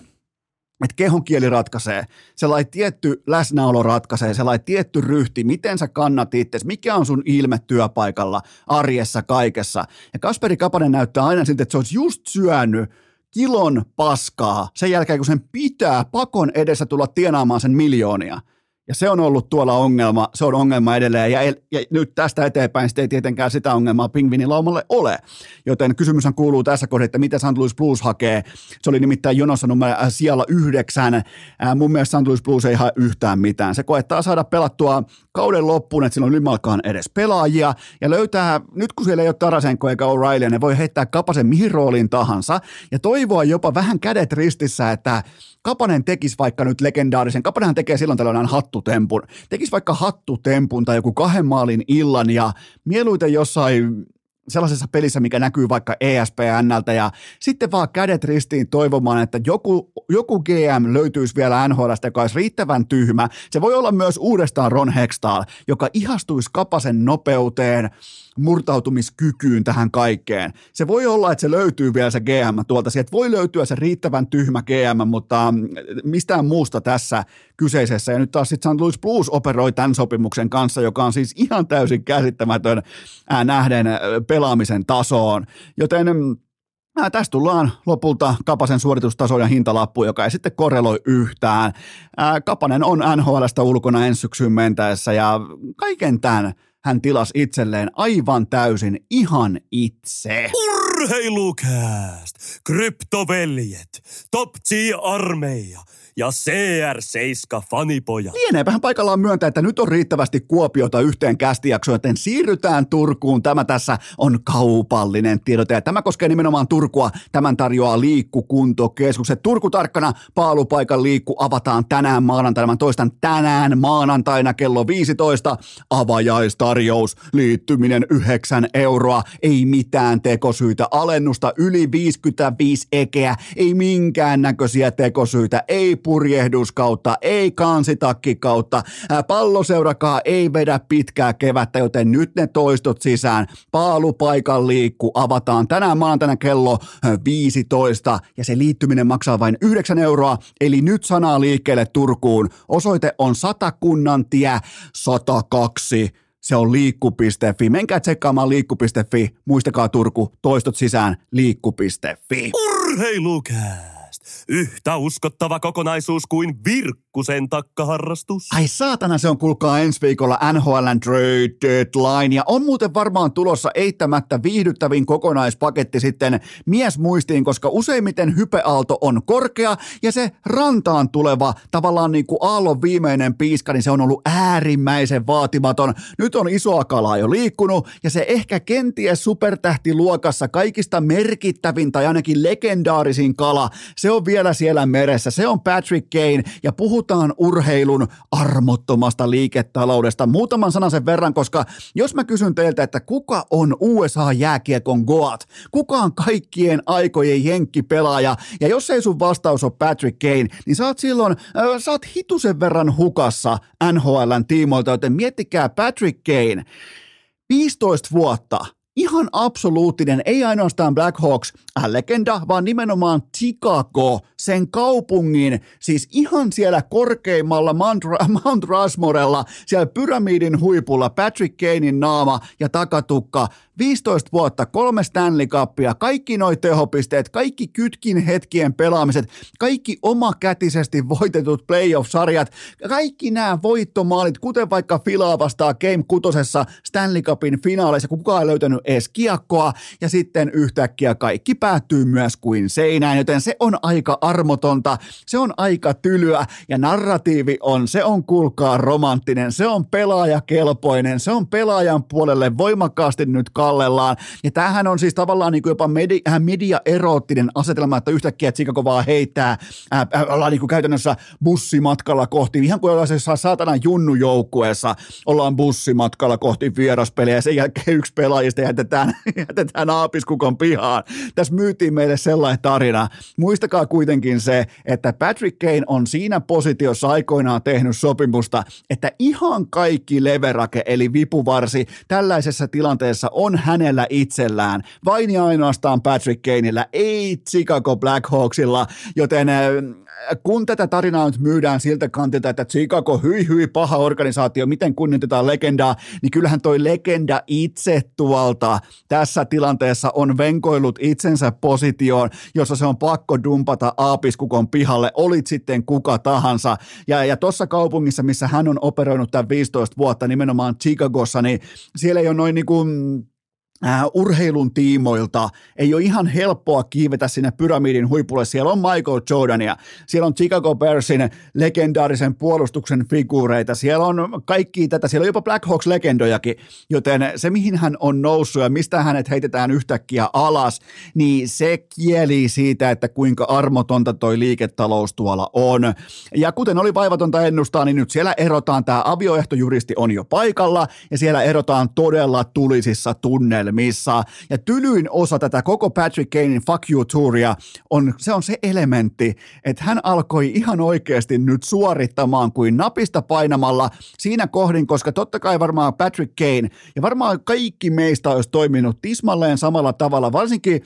että kehon kieli ratkaisee, sellainen tietty läsnäolo ratkaisee, sellainen tietty ryhti, miten sä kannat itsesi, mikä on sun ilme työpaikalla, arjessa, kaikessa, ja Kasperi Kapanen näyttää aina siltä, että se olisi just syönyt kilon paskaa sen jälkeen, kun sen pitää pakon edessä tulla tienaamaan sen miljoonia. Ja se on ollut tuolla ongelma, se on ongelma edelleen, ja, ja nyt tästä eteenpäin sitten ei tietenkään sitä ongelmaa pingvinilaumalle ole. Joten kysymyshän kuuluu tässä kohdassa, että mitä Saint Louis Blues hakee. Se oli nimittäin jonossa numero äh, siellä yhdeksän. Äh, mun mielestä Saint Louis Blues ei hae yhtään mitään. Se koettaa saada pelattua kauden loppuun, että silloin ylimalkaan edes pelaajia, ja löytää, nyt kun siellä ei ole Tarasenko eikä O'Reilly, ne voi heittää Kapasen mihin rooliin tahansa, ja toivoa jopa vähän kädet ristissä, että Kapanen tekisi vaikka nyt legendaarisen, Kapanenhan tekee silloin tällöin hattutempun, tekisi vaikka hattutempun tai joku kahden maalin illan ja mieluiten jossain sellaisessa pelissä, mikä näkyy vaikka E S P N:ltä ja sitten vaan kädet ristiin toivomaan, että joku, joku G M löytyisi vielä N H L:stä, joka olisi riittävän tyhmä. Se voi olla myös uudestaan Ron Hextall, joka ihastuisi Kapasen nopeuteen, murtautumiskykyyn tähän kaikkeen. Se voi olla, että se löytyy vielä se G M tuolta. Sieltä voi löytyä se riittävän tyhmä G M, mutta mistään muusta tässä kyseisessä. Ja nyt taas sitten Saint Louis Blues operoi tämän sopimuksen kanssa, joka on siis ihan täysin käsittämätön ää, nähden pelaamisen tasoon. Joten ää, tässä tullaan lopulta Kapasen suoritustaso ja hintalappu, joka ei sitten korreloi yhtään. Ää, Kapanen on N H L:stä ulkona ensi syksyn mentäessä ja kaiken tämän hän tilasi itselleen aivan täysin ihan itse. Urheilukääst, kryptoveljet, Top G-armeija ja C R seitsemän-fanipojat. Lieneepähän paikallaan myöntää, että nyt on riittävästi Kuopiota yhteen kästijaksoon, joten siirrytään Turkuun. Tämä tässä on kaupallinen tiedote ja tämä koskee nimenomaan Turkua. Tämän tarjoaa Liikkukuntokeskukset. Turku tarkkana paalupaikan Liikku avataan tänään maanantaina. Mä toistan tänään maanantaina kello viisitoista avajaista. Tarjous, liittyminen yhdeksän euroa, ei mitään tekosyitä, alennusta yli viisikymmentäviisi ekeä, ei minkäännäköisiä tekosyitä, ei purjehduskautta, ei kansitakki-kautta, palloseurakaa ei vedä pitkää kevättä, joten nyt ne toistot sisään, paalupaikan Liikku avataan tänään maanantaina kello viisitoista ja se liittyminen maksaa vain yhdeksän euroa, eli nyt sanaa liikkeelle Turkuun, osoite on Satakunnantie sata kaksi. Se on liikku piste fi. Menkää tsekkaamaan liikku piste fi. Muistakaa Turku, toistot sisään liikku piste fi. Urheilukääst! Yhtä uskottava kokonaisuus kuin Virkkusen takkaharrastus. Ai saatana, se on kuulkaa ensi viikolla N H L:n trade deadline. Ja on muuten varmaan tulossa eittämättä viihdyttävin kokonaispaketti sitten mies muistiin, koska useimmiten hypeaalto on korkea ja se rantaan tuleva tavallaan niin kuin aallon viimeinen piiska, niin se on ollut äärimmäisen vaatimaton. Nyt on isoa kalaa jo liikkunut ja se ehkä kenties supertähtiluokassa kaikista merkittävin tai ainakin legendaarisin kala, se on vielä siellä meressä. Se on Patrick Kane ja puhutaan urheilun armottomasta liiketaloudesta. Muutaman sanan sen verran, koska jos mä kysyn teiltä, että kuka on U S A-jääkiekon Goat? Kuka on kaikkien aikojen jenkkipelaaja? Ja jos ei sun vastaus ole Patrick Kane, niin sä oot silloin, äh, sä oot hitusen verran hukassa N H L:n tiimoilta, joten miettikää Patrick Kane. viisitoista vuotta. Ihan absoluuttinen, ei ainoastaan Blackhawks-legenda, vaan nimenomaan Chicago, sen kaupungin, siis ihan siellä korkeimmalla Mount Rushmorella, siellä pyramidin huipulla, Patrick Kanein naama ja takatukka, viisitoista vuotta, kolme Stanley Cupia, kaikki noi tehopisteet, kaikki kytkin hetkien pelaamiset, kaikki omakätisesti voitetut playoff-sarjat, kaikki nämä voittomaalit, kuten vaikka Filaa vastaa Game kutosessa Stanley Cupin finaaleissa, kun kukaan ei löytänyt edes kiekkoa, ja sitten yhtäkkiä kaikki päättyy myös kuin seinään, joten se on aika armotonta, se on aika tylyä, ja narratiivi on, se on kuulkaa romanttinen, se on pelaajakelpoinen, se on pelaajan puolelle voimakkaasti nyt ka- Kallellaan. Ja tämähän on siis tavallaan niin kuin jopa media, mediaeroottinen asetelma, että yhtäkkiä Chicago vaan heittää, ää, ää, ollaan niin kuin käytännössä bussimatkalla kohti, ihan kuin ollaan se saatanan junnujoukkueessa, ollaan bussimatkalla kohti vieraspelejä ja sen jälkeen yksi pelaajista jätetään, jätetään aapiskukon pihaan. Tässä myytiin meille sellainen tarina. Muistakaa kuitenkin se, että Patrick Kane on siinä positiossa aikoinaan tehnyt sopimusta, että ihan kaikki leverake eli vipuvarsi tällaisessa tilanteessa on hänellä itsellään, vain ja ainoastaan Patrick Kaneillä, ei Chicago Blackhawksilla, joten kun tätä tarinaa nyt myydään siltä kantilta, että Chicago hyi hyi paha organisaatio, miten kunnioitetaan legendaa, niin kyllähän toi legenda itse tuolta tässä tilanteessa on venkoillut itsensä positioon, jossa se on pakko dumpata aapiskukon pihalle, olit sitten kuka tahansa, ja, ja tuossa kaupungissa, missä hän on operoinut tämän viisitoista vuotta nimenomaan Chicagossa, niin siellä ei ole noin niin kuin Uh, urheilun tiimoilta. Ei ole ihan helppoa kiivetä sinne pyramidin huipulle. Siellä on Michael Jordania, siellä on Chicago Bearsin legendaarisen puolustuksen figuureita, siellä on kaikki tätä, siellä on jopa Blackhawks-legendojakin, joten se mihin hän on noussut ja mistä hänet heitetään yhtäkkiä alas, niin se kieli siitä, että kuinka armotonta toi liiketalous tuolla on. Ja kuten oli vaivatonta ennustaa, niin nyt siellä erotaan, tämä avioehtojuristi on jo paikalla ja siellä erotaan todella tulisissa tunneilla. ohjelmissa. Ja tylyin osa tätä koko Patrick Kanein fuck you touria on, se on se elementti, että hän alkoi ihan oikeasti nyt suorittamaan kuin napista painamalla siinä kohdin, koska totta kai varmaan Patrick Kane ja varmaan kaikki meistä olisi toiminut tismalleen samalla tavalla, varsinkin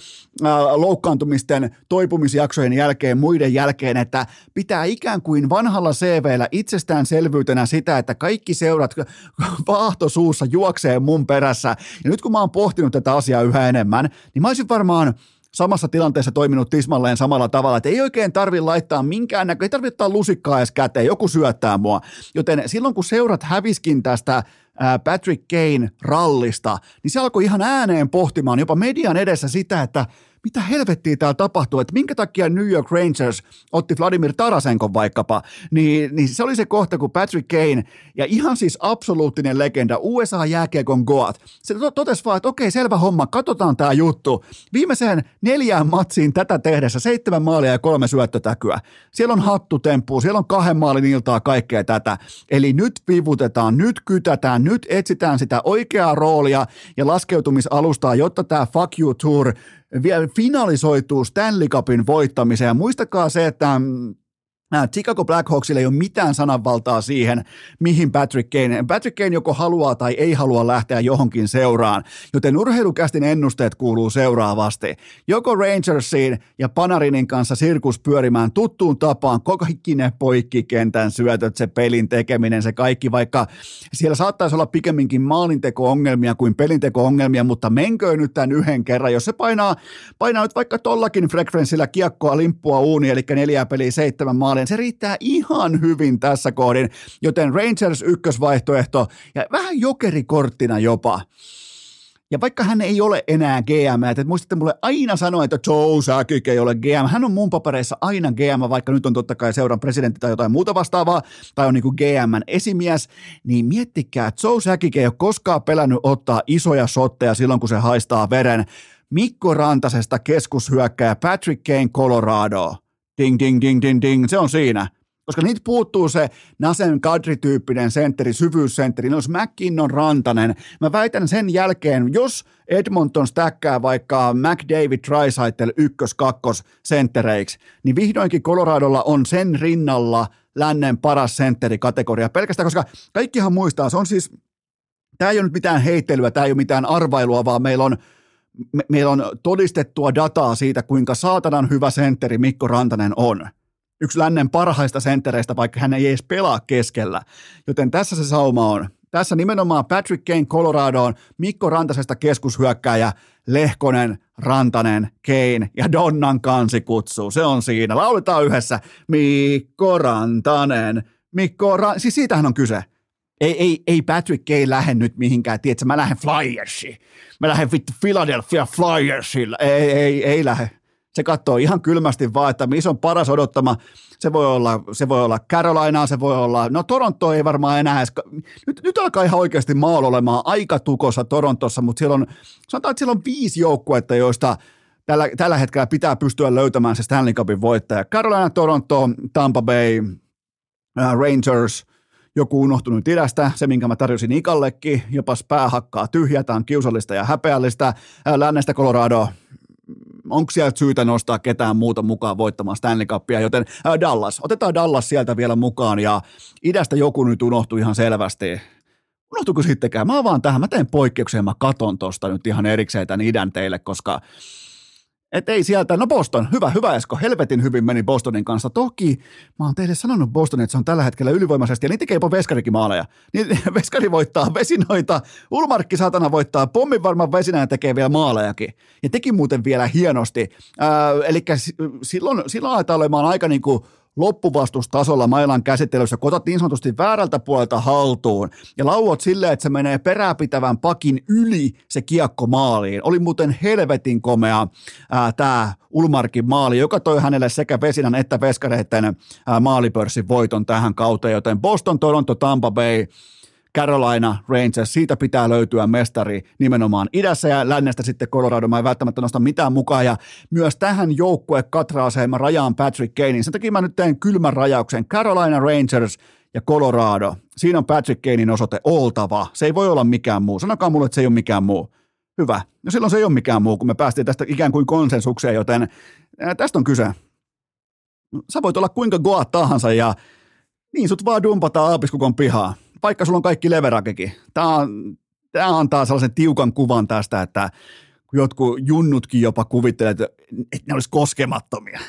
äh, loukkaantumisten toipumisjaksojen jälkeen, muiden jälkeen, että pitää ikään kuin vanhalla C V:llä itsestäänselvyytenä sitä, että kaikki seurat vaahto suussa juoksee mun perässä. Ja nyt kun mä oon pohtinut tätä asiaa yhä enemmän, niin mä olisin varmaan samassa tilanteessa toiminut tismalleen samalla tavalla, että ei oikein tarvitse laittaa minkään näköä, ei tarvitse ottaa lusikkaa edes käteen, joku syöttää mua. Joten silloin kun seurat häviskin tästä Patrick Kane rallista, niin se alkoi ihan ääneen pohtimaan jopa median edessä sitä, että mitä helvettiä täällä tapahtuu, että minkä takia New York Rangers otti Vladimir Tarasenkon vaikkapa, niin, niin se oli se kohta, kun Patrick Kane ja ihan siis absoluuttinen legenda U S A-jääkiekon Goat, se totesi vaan, että okei, selvä homma, katsotaan tämä juttu. Viimeiseen neljään matsiin tätä tehdessä seitsemän maalia ja kolme syöttötäkyä. Siellä on hattutemppu, siellä on kahden maalin iltaa, kaikkea tätä. Eli nyt vivutetaan, nyt kytätään, nyt etsitään sitä oikeaa roolia ja laskeutumisalustaa, jotta tämä fuck you tour vielä finalisoituu Stanley Cupin voittamiseen. Ja muistakaa se, että Chicago Blackhawksilla ei ole mitään sananvaltaa siihen, mihin Patrick Kane, Patrick Kane joko haluaa tai ei halua lähteä johonkin seuraan, joten urheilukästin ennusteet kuuluu seuraavasti. Joko Rangersiin ja Panarinin kanssa sirkus pyörimään tuttuun tapaan, kaikki ne poikkikentän syötöt, se pelin tekeminen, se kaikki, vaikka siellä saattaisi olla pikemminkin maalinteko-ongelmia kuin pelinteko-ongelmia, mutta menköön nyt tämän yhden kerran, jos se painaa, painaa nyt vaikka tollakin frekvenssillä kiekkoa, limppua uuni, eli neljää peliä seitsemän maalia, se riittää ihan hyvin tässä kohdin, joten Rangers ykkösvaihtoehto ja vähän jokerikorttina jopa. Ja vaikka hän ei ole enää G M, että muistatte mulle aina sanoa, että Joe Sakic ei ole G M, hän on mun papereissa aina G M, vaikka nyt on totta kai seuran presidentti tai jotain muuta vastaavaa, tai on niin kuin G M:n esimies, niin miettikää, että Joe Sakic ei ole koskaan pelännyt ottaa isoja shotteja silloin, kun se haistaa veren. Mikko Rantasesta keskushyökkäjä Patrick Kane Colorado. Ding, ding, ding, ding, ding, se on siinä. Koska niitä puuttuu se Nasen Kadri-tyyppinen sentteri, syvyyssentteri, ne olisi McKinnon, Rantanen. Mä väitän sen jälkeen, jos Edmonton stäkkää vaikka McDavid, Draisaitl ykkös, kakkos senttereiksi, niin vihdoinkin Coloradolla on sen rinnalla lännen paras sentterikategoria pelkästään, koska kaikkihan muistaa, se on siis, tää ei ole nyt mitään heittelyä, tää ei ole mitään arvailua, vaan meillä on Me, meillä on todistettua dataa siitä, kuinka saatanan hyvä sentteri Mikko Rantanen on. Yksi lännen parhaista senttereistä, vaikka hän ei edes pelaa keskellä. Joten tässä se sauma on. Tässä nimenomaan Patrick Kane Coloradoon, Mikko Rantasesta keskushyökkääjä, Lehkonen, Rantanen, Kane ja Donnan kansi kutsuu. Se on siinä. Lauletaan yhdessä Mikko Rantanen, Mikko Rantanen. Siis siitähän on kyse. Ei, ei, ei Patrick Kane lähde nyt mihinkään, tiedätkö, mä lähden Flyersiin. Mä lähden vittu Philadelphia Flyersilla. Ei, ei, ei lähde. Se katsoo ihan kylmästi vaan, että missä on paras odottama. Se voi olla, se voi olla Carolinaa, se voi olla, no Toronto ei varmaan enää edes. Nyt, nyt alkaa ihan oikeasti maalla olemaan aika tukossa Torontossa, mutta siellä on, sanotaan, että siellä on viisi joukkuetta, joista tällä, tällä hetkellä pitää pystyä löytämään se Stanley Cupin voittaja. Carolina, Toronto, Tampa Bay, äh, Rangers. Joku unohtunut idästä, se minkä mä tarjosin Ikallekin, jopas pää hakkaa tyhjää, tämä on kiusallista ja häpeällistä. Lännestä Colorado, onko sieltä syytä nostaa ketään muuta mukaan voittamaan Stanley Cupia, joten Dallas, otetaan Dallas sieltä vielä mukaan ja idästä joku nyt unohtui ihan selvästi. Unohtuiko sittenkään? Mä avaan tähän, mä teen poikkeuksen, mä katon tosta nyt ihan erikseen tämän idän teille, koska et ei sieltä, no Boston, hyvä, hyvä Esko, helvetin hyvin meni Bostonin kanssa. Toki mä oon teille sanonut Bostonin, että se on tällä hetkellä ylivoimaisesti, ja niin tekee jopa Veskarikin maaleja. Niin Veskari voittaa vesinoita, Ulmarkki satana voittaa, pommin varmaan vesinä ja tekee vielä maalejakin. Ja teki muuten vielä hienosti. Eli silloin, silloin aletaan olemaan aika niin kuin loppuvastustasolla mailan käsittelyssä, kun otat niin sanotusti väärältä puolelta haltuun ja lauot silleen, että se menee peräpitävän pakin yli se kiekko maaliin. Oli muuten helvetin komea tämä Ulmarkin maali, joka toi hänelle sekä Vesinän että Veskareiden maalipörssin voiton tähän kauteen, joten Boston, Toronto, Tampa Bay, Carolina, Rangers, siitä pitää löytyä mestari nimenomaan idässä ja lännestä sitten Colorado. Mä en välttämättä nosta mitään mukaan ja myös tähän joukkue katraaseen mä rajaan Patrick Kanein. Sen takia mä nyt teen kylmän rajauksen Carolina, Rangers ja Colorado. Siinä on Patrick Kanein osoite oltava. Se ei voi olla mikään muu. Sanokaa mulle, että se ei ole mikään muu. Hyvä. No silloin se ei ole mikään muu, kun me päästiin tästä ikään kuin konsensukseen, joten ää, tästä on kyse. Sä voit olla kuinka goa tahansa ja niin sut vaan dumpataan aapiskukon pihaa, vaikka sulla on kaikki leverakekin. Tää, tää antaa sellaisen tiukan kuvan tästä, että jotkut junnutkin jopa kuvittelee, että ne olisi koskemattomia.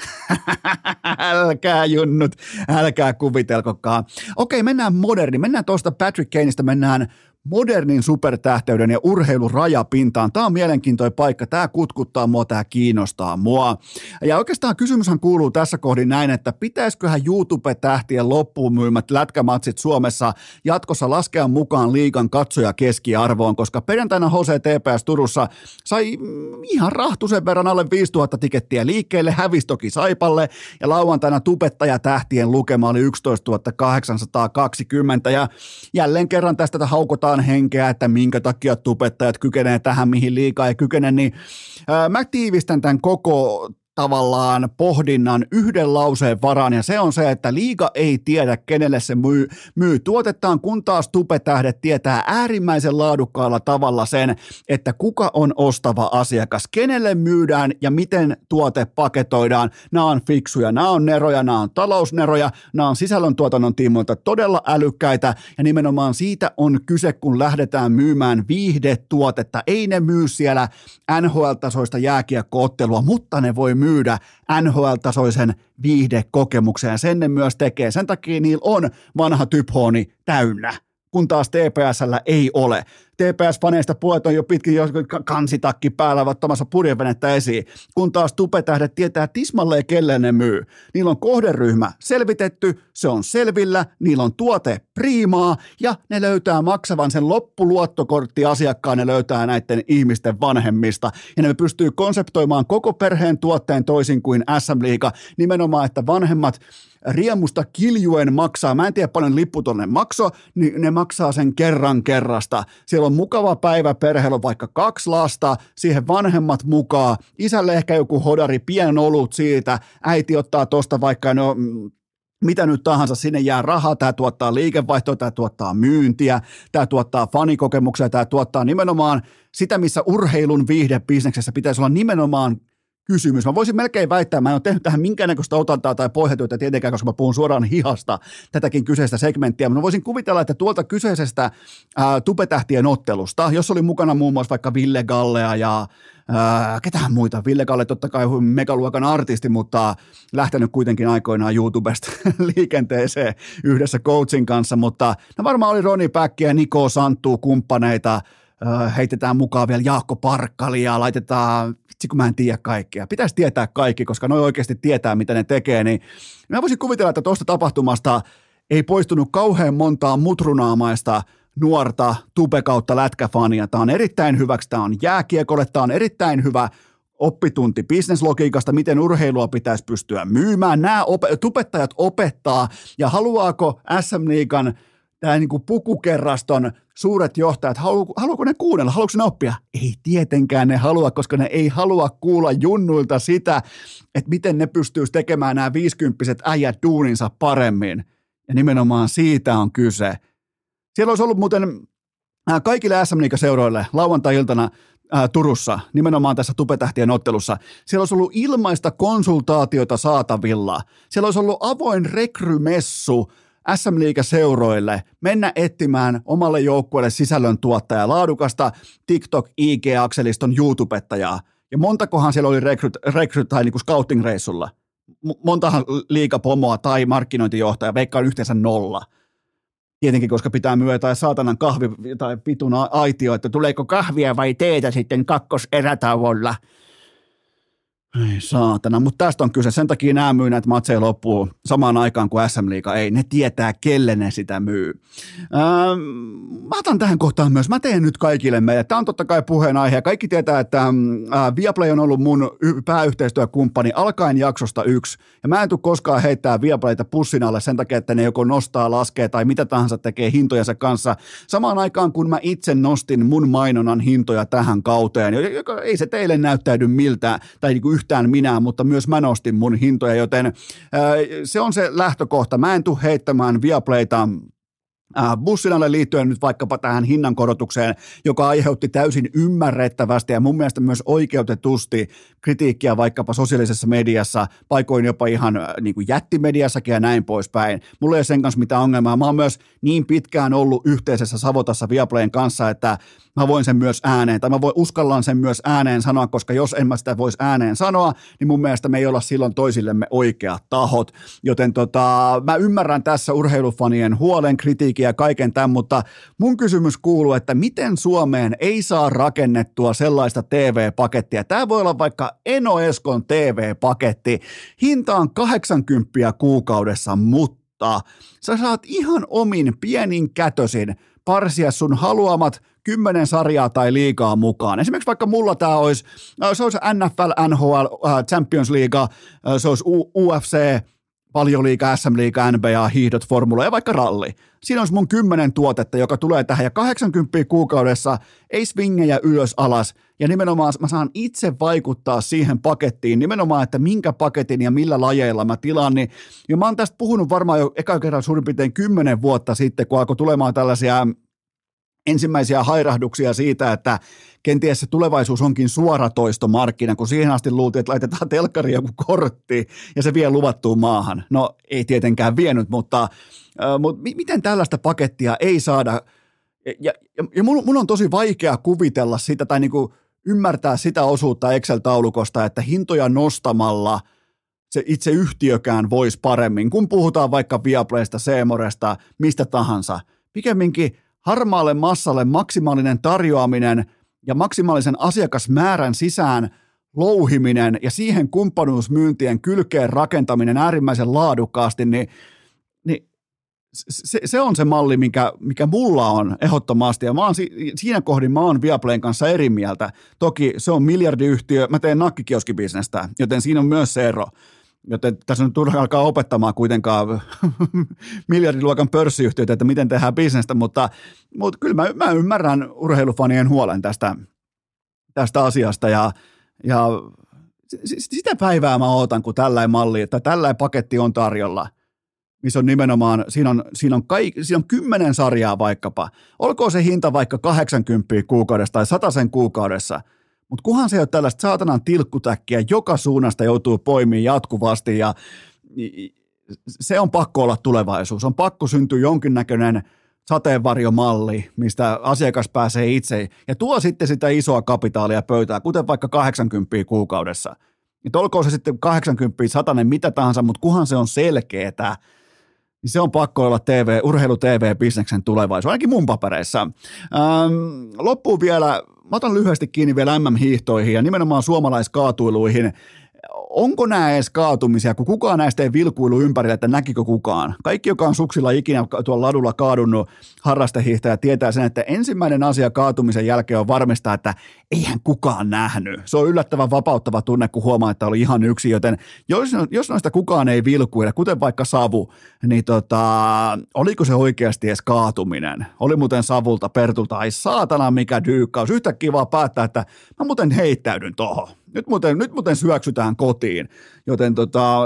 Älkää junnut, älkää kuvitelkokaan. Okei, mennään moderni. Mennään tuosta Patrick Kaneista, mennään modernin supertähteyden ja urheilun rajapintaan. Tämä on mielenkiintoinen paikka. Tämä kutkuttaa mua, tämä kiinnostaa mua. Ja oikeastaan kysymyshän kuuluu tässä kohdin näin, että pitäisiköhän YouTube-tähtien loppuun myymät lätkämatsit Suomessa jatkossa laskea mukaan liigan katsoja keskiarvoon, koska perjantaina H C T P S Turussa sai ihan rahtusen verran alle viisituhatta tikettiä liikkeelle, hävisi toki Saipalle, ja lauantaina tubettajatähtien lukema oli yksitoistatuhatta kahdeksansataakaksikymmentä, ja jälleen kerran tästä tätä haukotaan henkeä, että minkä takia tubettajat kykenee tähän, mihin liikaa ei kykene, niin ää, mä tiivistän tämän koko tavallaan pohdinnan yhden lauseen varaan, ja se on se, että liiga ei tiedä, kenelle se myy, myy tuotettaan, kun taas tubetähdet tietää äärimmäisen laadukkaalla tavalla sen, että kuka on ostava asiakas, kenelle myydään ja miten tuote paketoidaan. Nämä on fiksuja, nämä on neroja, nämä on talousneroja, nämä on sisällöntuotannon tiimoilta todella älykkäitä, ja nimenomaan siitä on kyse, kun lähdetään myymään viihdetuotetta. Ei ne myy siellä N H L-tasoista jääkiekko-ottelua, mutta ne voi myy myydä N H L-tasoisen viihdekokemukseen. Sen ne myös tekee. Sen takia niillä on vanha typhooni täynnä, kun taas T P S:llä ei ole. T P S-faneista puolet on jo pitkin kansitakki päällä, ovat ottamassa purjevenettä esiin, kun taas tubetähdet tietää tismalleen, kelle ne myy. Niillä on kohderyhmä selvitetty, se on selvillä, niillä on tuote priimaa, ja ne löytää maksavan sen loppuluottokorttiasiakkaan, ne löytää näiden ihmisten vanhemmista, ja ne pystyy konseptoimaan koko perheen tuotteen toisin kuin S M-liiga, nimenomaan, että vanhemmat riemusta kiljuen maksaa, mä en tiedä paljon lippu tonne makso, niin ne maksaa sen kerran kerrasta. Siellä on mukava päivä, perheellä on vaikka kaksi lasta, siihen vanhemmat mukaan, isälle ehkä joku hodari, pien olut siitä, äiti ottaa tosta vaikka no mitä nyt tahansa, sinne jää rahaa, tämä tuottaa liikevaihtoa, tämä tuottaa myyntiä, tämä tuottaa fanikokemuksia, tämä tuottaa nimenomaan sitä, missä urheilun viihdebisneksessä pitäisi olla nimenomaan kysymys. Mä voisin melkein väittää, mä en ole tehnyt tähän minkäännäköistä otantaa tai pohjatyötä tietenkään, koska mä puhun suoraan hihasta tätäkin kyseistä segmenttiä, mutta voisin kuvitella, että tuolta kyseisestä ää, tubetähtien ottelusta, jos oli mukana muun muassa vaikka Ville Gallea ja ää, ketään muita, Ville Galle totta kai megaluokan artisti, mutta lähtenyt kuitenkin aikoinaan YouTubesta liikenteeseen yhdessä coachin kanssa, mutta no varmaan oli Roni Päkki ja Niko Santtu kumppaneita, heitetään mukaan vielä Jaakko Parkkalia, laitetaan, vitsi kun mä en tiedä kaikkea. Pitäisi tietää kaikki, koska noi oikeasti tietää, mitä ne tekee, niin mä voisin kuvitella, että tuosta tapahtumasta ei poistunut kauhean montaa mutrunaamaista nuorta tube kautta lätkäfania. Tämä on erittäin hyväksi, tämä on jääkiekolle, tämä on erittäin hyvä oppitunti bisneslogiikasta, miten urheilua pitäisi pystyä myymään. Nämä op- tubettajat opettaa, ja haluaako S M-liigan tämä niin kuin pukukerraston suuret johtajat, halu, haluuko ne kuunnella, haluuko ne oppia? Ei tietenkään ne halua, koska ne ei halua kuulla junnuilta sitä, että miten ne pystyisi tekemään nämä viisikymppiset äijät duuninsa paremmin. Ja nimenomaan siitä on kyse. Siellä olisi ollut muuten kaikille S M-liigaseuroille lauantai-iltana Turussa, nimenomaan tässä tubetähtien ottelussa. Siellä olisi ollut ilmaista konsultaatiota saatavilla. Siellä olisi ollut avoin rekrymessu S M-liigaseuroille mennä etsimään omalle joukkueelle sisällöntuottajaa, laadukasta TikTok-I G-akseliston YouTubettajaa. Ja montakohan siellä oli rekryt, rekryt tai niinku scouting-reissulla. Montahan liigapomoa tai markkinointijohtaja, veikkaan yhteensä nolla. Tietenkin, koska pitää myötä tai saatanan kahvi tai pitun aitio, että tuleeko kahvia vai teetä sitten kakkoserätauolla. Ei saatana, mutta tästä on kyse. Sen takia nämä myy näitä matseja loppuun samaan aikaan kuin S M-liiga. Ei, ne tietää, kelle ne sitä myy. Öö, mä otan tähän kohtaan myös. Mä teen nyt kaikille meille. Tämä on totta kai puheenaihe. Kaikki tietää, että Viaplay on ollut mun pääyhteistyökumppani alkaen jaksosta yksi. Ja mä en tule koskaan heittää Viaplayta pussin alle sen takia, että ne joko nostaa, laskee tai mitä tahansa tekee hintojensa kanssa. Samaan aikaan, kun mä itse nostin mun mainonnan hintoja tähän kauteen, joka ei se teille näyttäydy miltään tai niinku yhtään minä, mutta myös mä nostin mun hintoja, joten äh, se on se lähtökohta. Mä en tule heittämään Viaplayta bussinalle liittyen nyt vaikkapa tähän hinnankorotukseen, joka aiheutti täysin ymmärrettävästi ja mun mielestä myös oikeutetusti kritiikkiä vaikkapa sosiaalisessa mediassa, paikoin jopa ihan niin kuin jättimediassakin ja näin poispäin. Mulla ei ole sen kanssa mitään ongelmaa. Mä oon myös niin pitkään ollut yhteisessä savotassa Viaplayn kanssa, että mä voin sen myös ääneen, tai mä voin uskallaan sen myös ääneen sanoa, koska jos en mä sitä voisi ääneen sanoa, niin mun mielestä me ei olla silloin toisillemme oikeat tahot. Joten tota, mä ymmärrän tässä urheilufanien huolen, kritiikin ja kaiken tämän, mutta mun kysymys kuuluu, että miten Suomeen ei saa rakennettua sellaista T V-pakettia. Tämä voi olla vaikka Eno Eskon T V-paketti. Hinta on kahdeksankymmentä kuukaudessa, mutta sä saat ihan omin pienin kätösin parsia sun haluamat kymmenen sarjaa tai liigaa mukaan. Esimerkiksi vaikka mulla tämä olisi, se olisi N F L, N H L, Champions League, se olisi U F C, Valioliiga, S M-liiga, N B A, hiihdot, formula ja vaikka ralli. Siinä olisi mun kymmenen tuotetta, joka tulee tähän ja kahdeksankymmentä kuukaudessa, ei swingejä ylös alas. Ja nimenomaan mä saan itse vaikuttaa siihen pakettiin, nimenomaan, että minkä paketin ja millä lajeilla mä tilaan. Niin, ja mä oon tästä puhunut varmaan jo eka kerran suurin piirtein kymmenen vuotta sitten, kun alkoi tulemaan tällaisia ensimmäisiä hairahduksia siitä, että kenties se tulevaisuus onkin suoratoistomarkkina, kun siihen asti luultiin, että laitetaan telkkari joku kortti ja se vie luvattuun maahan. No ei tietenkään vienyt, mutta, äh, mutta miten tällaista pakettia ei saada? Ja, ja, ja mun, mun on tosi vaikea kuvitella sitä tai niin kuin ymmärtää sitä osuutta Excel-taulukosta, että hintoja nostamalla se itse yhtiökään voisi paremmin, kun puhutaan vaikka Viaplaysta, Seemoresta, mistä tahansa. Pikemminkin harmaalle massalle maksimaalinen tarjoaminen ja maksimaalisen asiakasmäärän sisään louhiminen ja siihen kumppanuusmyyntien kylkeen rakentaminen äärimmäisen laadukkaasti, niin, niin se, se on se malli, mikä, mikä mulla on ehdottomasti. Ja mä oon, siinä kohdin mä oon Viaplayn kanssa eri mieltä. Toki se on miljardiyhtiö, mä teen nakkikioskibisnestä, joten siinä on myös se ero. Joten tässä on turha alkaa opettamaan kuitenkaan miljardiluokan pörssiyhtiötä, että miten tehdään bisnestä, mutta, mutta kyllä mä, mä ymmärrän urheilufanien huolen tästä, tästä asiasta ja, ja sitä päivää mä ootan, kun tällainen malli, että tällainen paketti on tarjolla, missä on nimenomaan, siinä on, siinä on, kaik, siinä on kymmenen sarjaa vaikkapa, olkoon se hinta vaikka kahdeksankymmentä kuukaudessa tai satasen kuukaudessa, mutta kunhan se ei ole tällaista saatanan tilkkutäkkiä, joka suunnasta joutuu poimiin jatkuvasti ja se on pakko olla tulevaisuus. On pakko syntyä jonkinnäköinen sateenvarjomalli, mistä asiakas pääsee itse ja tuo sitten sitä isoa kapitaalia pöytään, kuten vaikka kahdeksankymmentä kuukaudessa. Et olkoon se sitten kahdeksankymmentä, satanen, mitä tahansa, mutta kunhan se on selkeetä, niin se on pakko olla T V, urheilu-T V-bisneksen tulevaisuus, ainakin mun papereissa. Ähm, loppuun vielä, mä otan lyhyesti kiinni vielä M M-hiihtoihin ja nimenomaan suomalaiskaatuiluihin. Onko nämä edes kaatumisia, kun kukaan näistä ei vilkuilu ympärillä, että näkikö kukaan? Kaikki, joka on suksilla ikinä tuolla ladulla kaadunnut harrastehiihtäjä, tietää sen, että ensimmäinen asia kaatumisen jälkeen on varmistaa, että eihän kukaan nähnyt. Se on yllättävän vapauttava tunne, kun huomaa, että oli ihan yksi, joten jos, jos noista kukaan ei vilkuilla, kuten vaikka Savu, niin tota, oliko se oikeasti edes kaatuminen? Oli muuten Savulta, Pertulta, ai saatana mikä dyykkaus, yhtäkkiä vaan päättää, että mä muuten heittäydyn tohon. Nyt muuten, nyt muuten syöksytään kotiin, joten tota,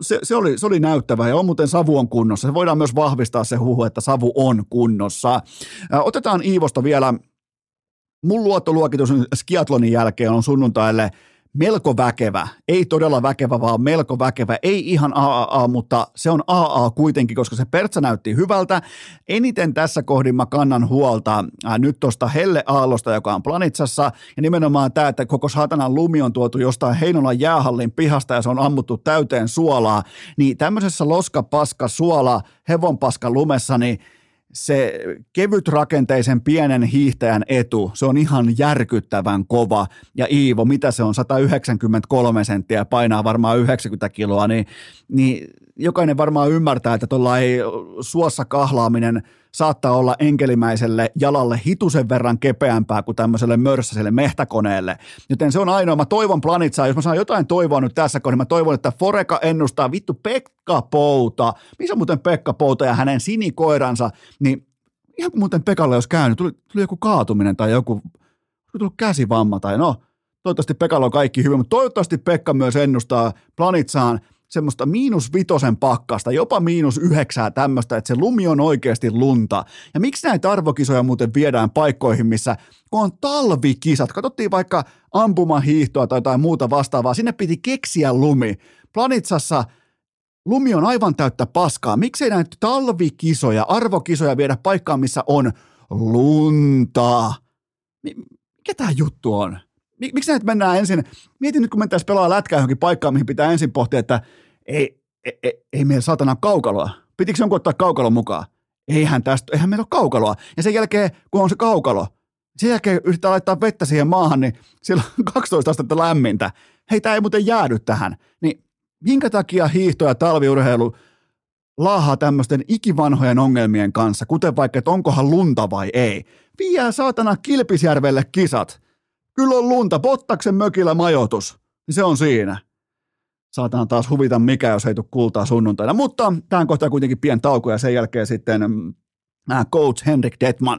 se, se, oli, se oli näyttävää ja on muuten Savu on kunnossa. Se voidaan myös vahvistaa se huhu, että Savu on kunnossa. Otetaan Iivosta vielä. Mun luottoluokitus skiathlonin jälkeen on sunnuntaille melko väkevä. Ei todella väkevä, vaan melko väkevä. Ei ihan A A A, mutta se on A A kuitenkin, koska se Pertsä näytti hyvältä. Eniten tässä kohdin mä kannan huolta äh, nyt tuosta Helle Aallosta, joka on Planitsassa. Ja nimenomaan tämä, että koko saatanan lumi on tuotu jostain Heinolan jäähallin pihasta ja se on ammuttu täyteen suolaa. Niin tämmöisessä loskapaska suola hevonpaska lumessa, niin se kevytrakenteisen pienen hiihtäjän etu, se on ihan järkyttävän kova. Ja Iivo, mitä se on, sata yhdeksänkymmentäkolme senttiä, painaa varmaan yhdeksänkymmentä kiloa, niin, niin jokainen varmaan ymmärtää, että tuolla ei suossa kahlaaminen saattaa olla enkelimäiselle jalalle hitusen verran kepeämpää kuin tämmöiselle mörssäiselle mehtäkoneelle. Joten se on ainoa. Mä toivon Planitsaa, jos mä saan jotain toivoa nyt tässä kohdassa, mä toivon, että Foreka ennustaa vittu Pekka Pouta. Missä on muuten Pekka Pouta ja hänen sinikoiransa? Niin ihan kuin muuten Pekalle olisi käynyt, tuli, tuli joku kaatuminen tai joku, tuli käsivamma tai no, toivottavasti Pekalla on kaikki hyvin, mutta toivottavasti Pekka myös ennustaa Planitsaan semmoista miinus vitosen pakkasta, jopa miinus yhdeksää tämmöistä, että se lumi on oikeasti lunta. Ja miksi näitä arvokisoja muuten viedään paikkoihin, missä kun on talvikisat, katsottiin vaikka ampumahiihtoa tai jotain muuta vastaavaa, sinne piti keksiä lumi. Planitsassa lumi on aivan täyttä paskaa. Miksei näitä talvikisoja, arvokisoja viedä paikkaan, missä on lunta? Mikä tämä juttu on? Miksi näitä mennään ensin? Mietin nyt, kun mentäisiin pelaa lätkää johonkin paikkaan, mihin pitää ensin pohtia, että ei, ei, ei, ei meillä saatana kaukaloa. Pitikö jonkun ottaa kaukalo mukaan? Eihän tästä, eihän meillä ole kaukaloa. Ja sen jälkeen, kun on se kaukalo, sen jälkeen yritetään laittaa vettä siihen maahan, niin siellä on kaksitoista astetta lämmintä. Hei, tämä ei muuten jäädy tähän. Niin minkä takia hiihto ja talviurheilu laahaa tämmöisten ikivanhojen ongelmien kanssa, kuten vaikka, että onkohan lunta vai ei? Viiää saatana Kilpisjärvelle kisat. Kyllä on lunta, Bottaksen mökillä majoitus, niin se on siinä. Saatan taas huvita mikä, jos ei tule kultaa sunnuntaina, mutta tähän kohtaan kuitenkin pieni tauko ja sen jälkeen sitten äh, coach Henrik Dettmann.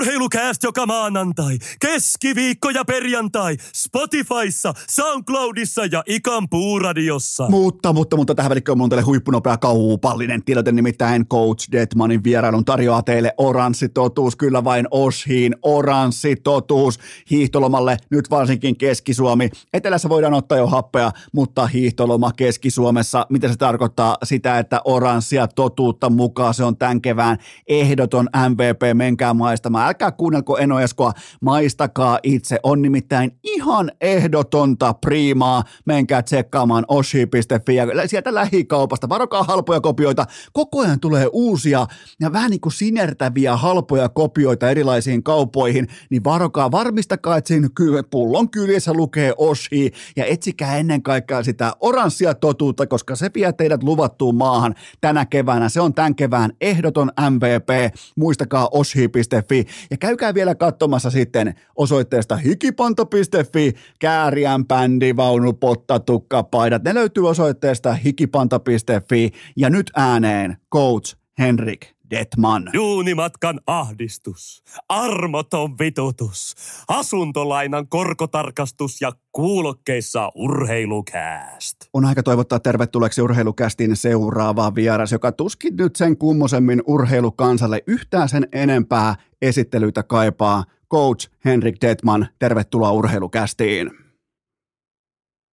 Urheilukääst joka maanantai, keskiviikko ja perjantai, Spotifyssa, SoundCloudissa ja Ikan Puuradiossa. Mutta, mutta, mutta tähän välikköön mun teille huippunopea kaupallinen tiedote, nimittäin coach Dettmannin vierailun tarjoaa teille oranssitotuus, kyllä vain Oshiin oranssitotuus. Hiihtolomalle, nyt varsinkin Keski-Suomi. Etelässä voidaan ottaa jo happea, mutta hiihtoloma Keski-Suomessa, mitä se tarkoittaa? Sitä, että oranssia totuutta mukaan, se on tämän kevään ehdoton M V P, menkää maistamaan. Älkää kuunnelko Eno Eskoa, maistakaa itse. On nimittäin ihan ehdotonta priimaa. Menkää tsekkaamaan oshi piste fi ja sieltä lähikaupasta. Varokaa halpoja kopioita. Koko ajan tulee uusia ja vähän niin kuin sinertäviä halpoja kopioita erilaisiin kaupoihin. Niin varokaa, varmistakaa, että siinä pullon kyljessä lukee Oshi ja etsikää ennen kaikkea sitä oranssia totuutta, koska se vie teidät luvattuun maahan tänä keväänä. Se on tämän kevään ehdoton M V P. Muistakaa oshi piste fi. Ja käykää vielä katsomassa sitten osoitteesta hikipanta piste fi, Käärijän bändi, vaunu, potta, tukka, paidat. Ne löytyy osoitteesta hikipanta piste fi ja nyt ääneen coach Henrik Dettmann. Duunimatkan ahdistus, armoton vitutus, asuntolainan korkotarkastus ja kuulokkeissa urheilukääst. On aika toivottaa tervetulleeksi urheilukästin seuraava vieras, joka tuskin nyt sen kummosemmin urheilukansalle yhtään sen enempää esittelyitä kaipaa. Coach Henrik Dettmann, tervetuloa urheilukästiin.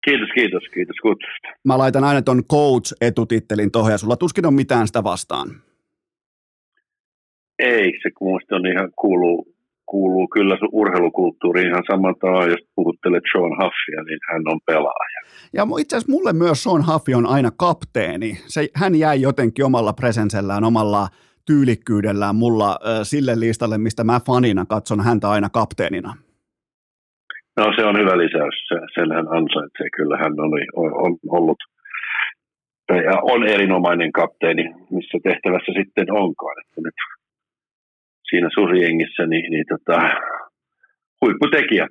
Kiitos, kiitos, kiitos kutsusta. Mä laitan aina ton coach-etutittelin tohon ja sulla tuskin on mitään sitä vastaan. Ei, se minusta on ihan kuuluu, kuuluu kyllä sun urheilukulttuuriin ihan samalta, jos puhuttelet Sean Huffia, niin hän on pelaaja. Ja itse asiassa mulle myös Sean Huffi on aina kapteeni. Se, hän jäi jotenkin omalla presensellään, omalla tyylikkyydellään mulla äh, sille listalle, mistä mä fanina katson häntä aina kapteenina. No se on hyvä lisäys, sen hän ansaitsee. Kyllä hän oli, on, on ollut ja on erinomainen kapteeni, missä tehtävässä sitten onkaan. Että nyt siinä susiengissä, niin, niin tota, huipputekijä.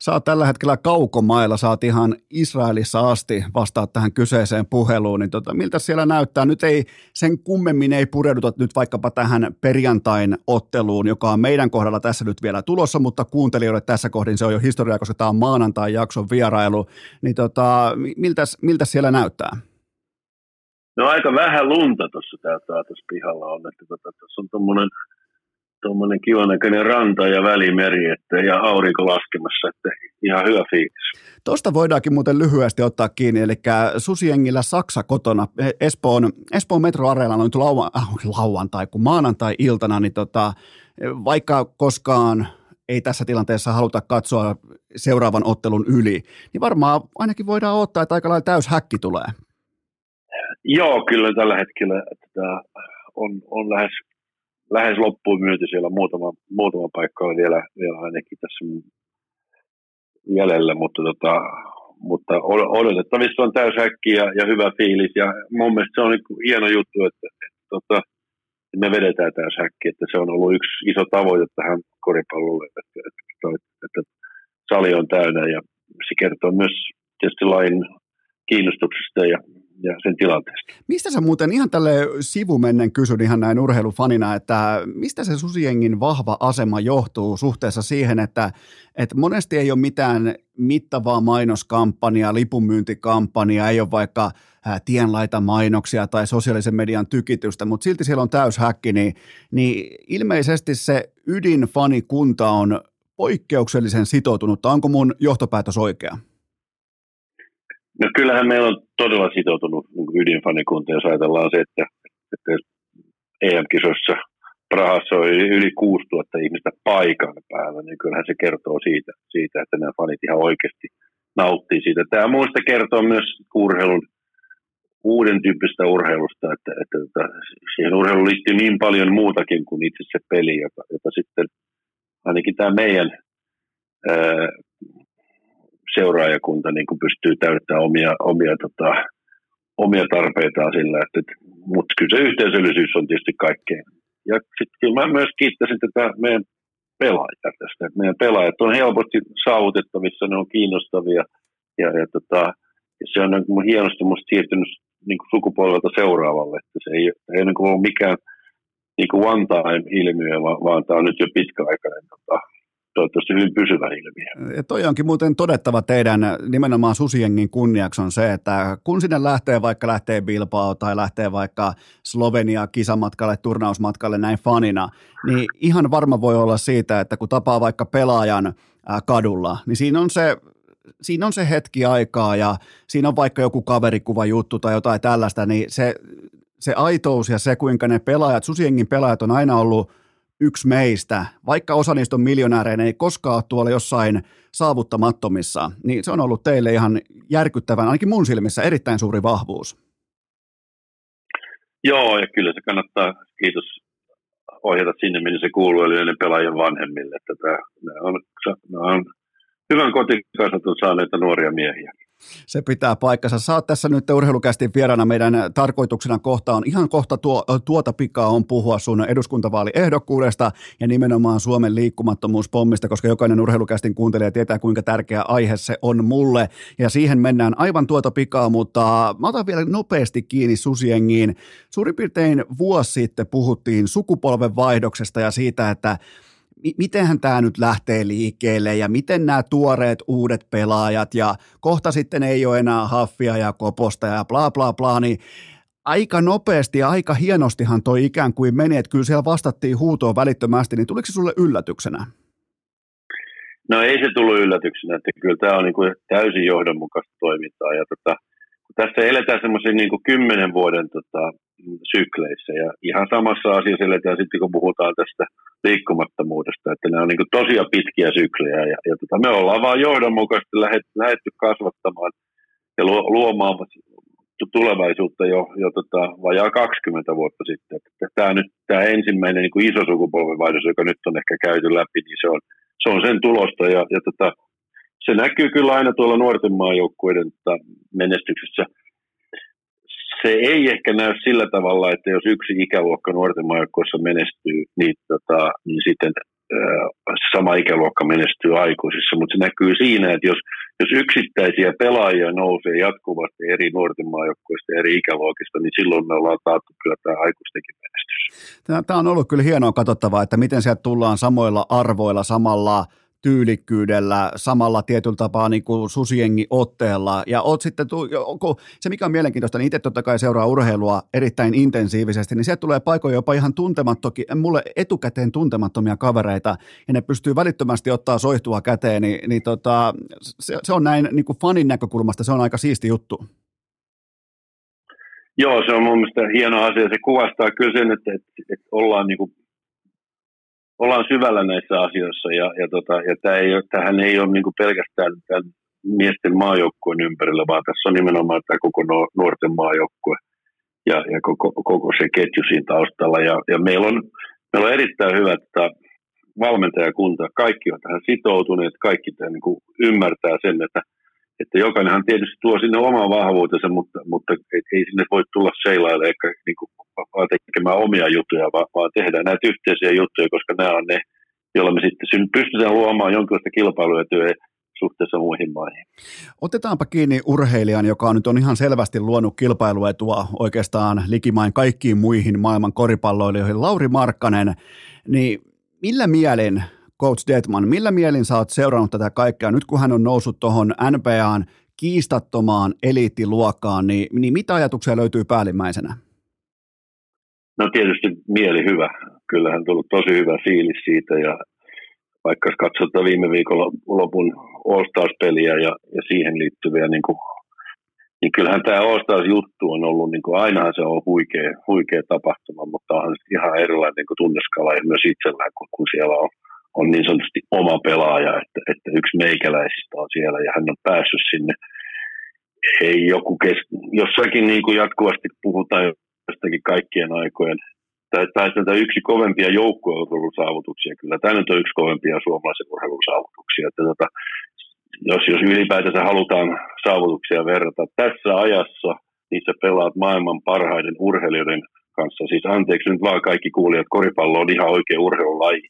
Sä oot tällä hetkellä kaukomailla, sä oot ihan Israelissa asti vastaat tähän kyseiseen puheluun, niin tota, miltä siellä näyttää? Nyt ei, sen kummemmin ei pureuduta nyt vaikkapa tähän perjantain otteluun, joka on meidän kohdalla tässä nyt vielä tulossa, mutta kuuntelijoille tässä kohdin se on jo historiaa, koska tämä on maanantain jakson vierailu, niin tota, miltäs, miltäs siellä näyttää? No aika vähän lunta tuossa tässä pihalla on, että tuossa tota, on tuommoinen tuommoinen kivan näköinen ranta ja välimeri että, ja aurinko laskemassa, että ihan hyvä fiilis. Tuosta voidaankin muuten lyhyesti ottaa kiinni, eli susijengillä Saksa kotona, Espoon, Espoon metroareella on lauan, äh, lauantai, kun maanantai-iltana, niin tota, vaikka koskaan ei tässä tilanteessa haluta katsoa seuraavan ottelun yli, niin varmaan ainakin voidaan ottaa, että aika lailla täys häkki tulee. Joo, kyllä tällä hetkellä että on, on lähes Lähes loppuun myyty, siellä muutama, muutama paikka on vielä, vielä ainakin tässä jäljellä, mutta, tota, mutta odotettavissa on täys häkki ja, ja hyvä fiilis. Ja mun mielestä se on niin hieno juttu, että, että, että me vedetään täys häkki. Että se on ollut yksi iso tavoite tähän koripallolle, että, että, että sali on täynnä ja se kertoo myös tietysti lain kiinnostuksesta ja ja sen tilanteesta. Mistä sä muuten ihan tälle sivumennen kysyn ihan näin urheilufanina, että mistä se Susiengin vahva asema johtuu suhteessa siihen, että, että monesti ei ole mitään mittavaa mainoskampanjaa, lipunmyyntikampanjaa, ei ole vaikka tienlaita mainoksia tai sosiaalisen median tykitystä, mutta silti siellä on täyshäkki, niin, niin ilmeisesti se ydinfanikunta on poikkeuksellisen sitoutunutta. Onko mun johtopäätös oikea? No kyllähän meillä on todella sitoutunut ydinfanikunta, jos ajatellaan se, että, että E M-kisoissa Prahassa oli yli kuusituhatta ihmistä paikan päällä, niin kyllähän se kertoo siitä, siitä, että nämä fanit ihan oikeasti nauttii siitä. Tämä muista kertoo myös urheilun, uuden tyyppistä urheilusta, että, että, että siihen urheiluun liittyy niin paljon muutakin kuin itse se peli, jota, jota sitten ainakin tämä meidän ää, seuraajakunta niin kun pystyy täyttämään omia, omia, tota, omia tarpeitaan sillä, että, että, mutta kyllä se yhteisöllisyys on tietysti kaikkein. Ja sitten kyllä mä myös kiittäisin tätä meidän pelaajia tästä, että meidän pelaajat on helposti saavutettavissa, ne on kiinnostavia ja, ja, tota, ja se on niin hienosti musta siirtynyt niin kuin sukupolvelta seuraavalle, että se ei, ei niin kuin ole mikään niin kuin one time -ilmiö, vaan, vaan tämä on nyt jo pitkäaikainen tota, toivottavasti hyvin pysyvä ilmiö. Ja toi onkin muuten todettava teidän nimenomaan Susijengin kunniaksi on se, että kun sinne lähtee vaikka lähtee Bilbao tai lähtee vaikka Slovenia kisamatkalle, turnausmatkalle näin fanina, niin ihan varma voi olla siitä, että kun tapaa vaikka pelaajan kadulla, niin siinä on se, siinä on se hetki aikaa ja siinä on vaikka joku kaverikuva juttu tai jotain tällaista, niin se, se aitous ja se, kuinka ne pelaajat, Susijengin pelaajat on aina ollut yksi meistä, vaikka osa niistä on miljonäärejä, ei koskaan tuolla jossain saavuttamattomissa, niin se on ollut teille ihan järkyttävän, ainakin mun silmissä, erittäin suuri vahvuus. Joo, ja kyllä se kannattaa, kiitos, ohjata sinne, minne se kuuluu, eli ne pelaajien vanhemmille. Tätä, nämä on, nämä on hyvän kotikasvatun saaneita nuoria miehiä. Se pitää paikkansa. Sä oot tässä nyt urheilukästin vieraana. Meidän tarkoituksena kohta on ihan kohta tuo, tuota pikaa on puhua sun eduskuntavaaliehdokkuudesta ja nimenomaan Suomen liikkumattomuuspommista, koska jokainen urheilukästin kuuntelija tietää, kuinka tärkeä aihe se on mulle. Ja siihen mennään aivan tuota pikaa, mutta mä otan vielä nopeasti kiinni Susiengiin. Suurin piirtein vuosi sitten puhuttiin sukupolvenvaihdoksesta ja siitä, että mitenhän tämä nyt lähtee liikkeelle ja miten nämä tuoreet uudet pelaajat ja kohta sitten ei ole enää Haffia ja Koposta ja bla bla bla, niin aika nopeasti ja aika hienostihan toi ikään kuin meni, että kyllä siellä vastattiin huutoon välittömästi, niin tuliko se sulle yllätyksenä? No ei se tullut yllätyksenä, että kyllä tämä on niin kuin täysin johdonmukaista toimintaa ja tota, tässä eletään semmoisen niin kuin kymmenen vuoden tota, sykleissä ja ihan samassa asiassa eletään sitten, kun puhutaan tästä liikkumattomuudesta, että nämä on niin kuin tosiaan pitkiä syklejä ja, ja tota, me ollaan vaan johdonmukaisesti lähdetty kasvattamaan ja luomaan tulevaisuutta jo, jo tota, vajaa kaksikymmentä vuotta sitten. Tämä, nyt, tämä ensimmäinen niin kuin iso sukupolvenvaihdos, joka nyt on ehkä käyty läpi, niin se on, se on sen tulosta ja, ja tota, se näkyy kyllä aina tuolla nuorten maajoukkueiden tota, menestyksessä. Se ei ehkä näy sillä tavalla, että jos yksi ikäluokka nuorten maajoukkueessa menestyy, niin, tota, niin sitten ää, sama ikäluokka menestyy aikuisissa. Mutta se näkyy siinä, että jos, jos yksittäisiä pelaajia nousee jatkuvasti eri nuorten maajoukkueista, eri ikäluokista, niin silloin me ollaan taattu kyllä tämä aikuistenkin menestys. Tämä on ollut kyllä hienoa katsottavaa, että miten sieltä tullaan samoilla arvoilla, samalla tyylikkyydellä, samalla tietyllä tapaa niin kuin Susiengi-otteella. Ja oot sitten, se mikä on mielenkiintoista, niin itse totta kai seuraa urheilua erittäin intensiivisesti, niin sieltä tulee paikoja jopa ihan tuntemattoki, mulle etukäteen tuntemattomia kavereita, ja ne pystyy välittömästi ottaa soihtua käteen, niin, niin tota, se, se on näin niin kuin fanin näkökulmasta, se on aika siisti juttu. Joo, se on mun mielestä hieno asia. Se kuvastaa kyllä sen, että, että, että ollaan niin kuin Ollaan syvällä näissä asioissa ja, ja, tota, ja tämä ei, tämähän ei ole niinku pelkästään tämän miesten maajoukkueen ympärillä, vaan tässä on nimenomaan tämä koko nuorten maajoukkue ja, ja koko, koko se ketju siinä taustalla. Ja, ja meillä, on, meillä on erittäin hyvä että valmentajakunta. Kaikki on tähän sitoutuneet, kaikki tämän niinku ymmärtää sen, että, että jokainenhan tietysti tuo sinne oman vahvuutensa, mutta, mutta ei sinne voi tulla seilaille eikä niinku tekemään omia juttuja, vaan tehdään näitä yhteisiä juttuja, koska nämä on ne, joilla me sitten pystytään luomaan jonkinlaista kilpailuetyä suhteessa muihin maihin. Otetaanpa kiinni urheilijan, joka nyt on ihan selvästi luonut kilpailuetua oikeastaan likimain kaikkiin muihin maailman koripalloilijoihin. Lauri Markkanen, niin millä mielin, coach Dettmann, millä mielin sä oot seurannut tätä kaikkea? Nyt kun hän on noussut tuohon N B A:n kiistattomaan eliittiluokkaan, niin, niin mitä ajatuksia löytyy päällimmäisenä? No tietysti mieli hyvä. Kyllähän on tullut tosi hyvä fiilis siitä, ja vaikka katsotaan viime viikolla lopun All-Stars-peliä ja, ja siihen liittyviä, niin, kuin, niin kyllähän tämä All-Stars-juttu on ollut, niin kuin ainahan se on huikea, huikea tapahtuma, mutta onhan ihan erilainen niin kuin tunneskala ja myös itsellään, kun, kun siellä on, on niin sanotusti oma pelaaja, että, että yksi meikäläisistä on siellä ja hän on päässyt sinne. Ei joku kes- jossakin niin kuin jatkuvasti puhutaan jostakin kaikkien aikojen. Tai tätä yksi kovempia joukkueurheilun saavutuksia. Kyllä tämä nyt on yksi kovempia suomalaisen urheilun saavutuksia. Että tota, jos, jos ylipäätänsä halutaan saavutuksia verrata tässä ajassa, niin sä pelaat maailman parhaiden urheilijoiden kanssa. Siis anteeksi nyt vaan kaikki kuulijat, koripallo on ihan oikea urheilulaji.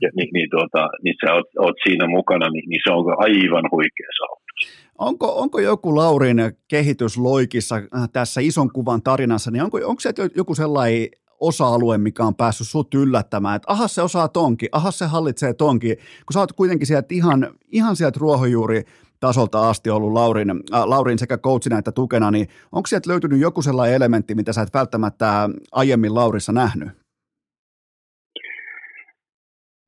Ja, niin, niin, tuota, niin sä oot, oot siinä mukana, niin, niin se on aivan huikea saavutus. Onko, onko joku Laurin kehitysloikissa tässä ison kuvan tarinassa, niin onko, onko se joku sellainen osa-alue, mikä on päässyt sut yllättämään, että aha se osaa tonkin, aha se hallitsee tonkin, kun sä oot kuitenkin sieltä ihan, ihan sieltä ruohonjuuritasolta asti ollut Laurin, äh, Laurin sekä coachina että tukena, niin onko sieltä löytynyt joku sellainen elementti, mitä sä et välttämättä aiemmin Laurissa nähnyt?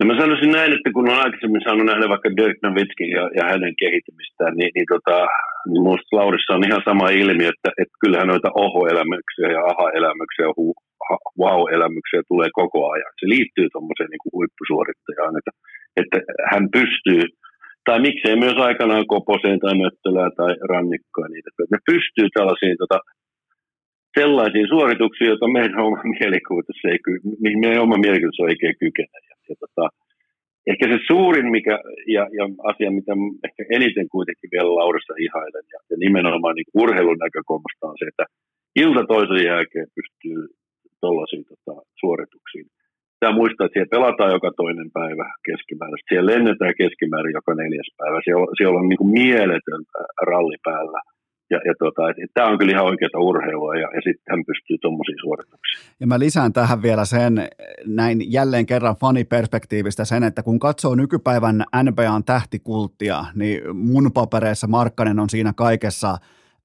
No mä sanoisin näin, että kun on aikaisemmin saanut nähdä vaikka Dirk Nowitzkin ja, ja hänen kehittämistään, niin, niin, tota, niin minusta Laurissa on ihan sama ilmiö, että, että kyllähän noita oho-elämyksiä ja aha-elämyksiä ja huu- wow-elämyksiä tulee koko ajan. Se liittyy tuommoiseen niin kuin huippusuorittajaan, että, että hän pystyy, tai miksei myös aikanaan Koposeen tai Möttölää tai Rannikkoa niitä, että ne pystyy tällaisiin tota, sellaisiin suorituksiin, joita meidän oma mielikuvitus ei, meidän oma mielikuvitus oikein kykene. Ja, ja tota, ehkä se suurin mikä, ja, ja asia, mitä ehkä eniten kuitenkin vielä Laurissa ihailen, ja, ja nimenomaan niin urheilun näkökulmasta on se, että ilta toisen jälkeen pystyy tuollaisiin tota, suorituksiin. Pitää muistaa, että siellä pelataan joka toinen päivä keskimääräisesti, siellä lennetään keskimäärin joka neljäs päivä, siellä, siellä on niin kuin mieletön ralli päällä. Ja, ja tota, tämä on kyllä ihan oikeata urheilua ja, ja sitten hän pystyy tuommoisiin suorituksiin. Ja mä lisään tähän vielä sen, näin jälleen kerran faniperspektiivistä sen, että kun katsoo nykypäivän N B A:n tähtikulttia, niin mun papereissa Markkanen on siinä kaikessa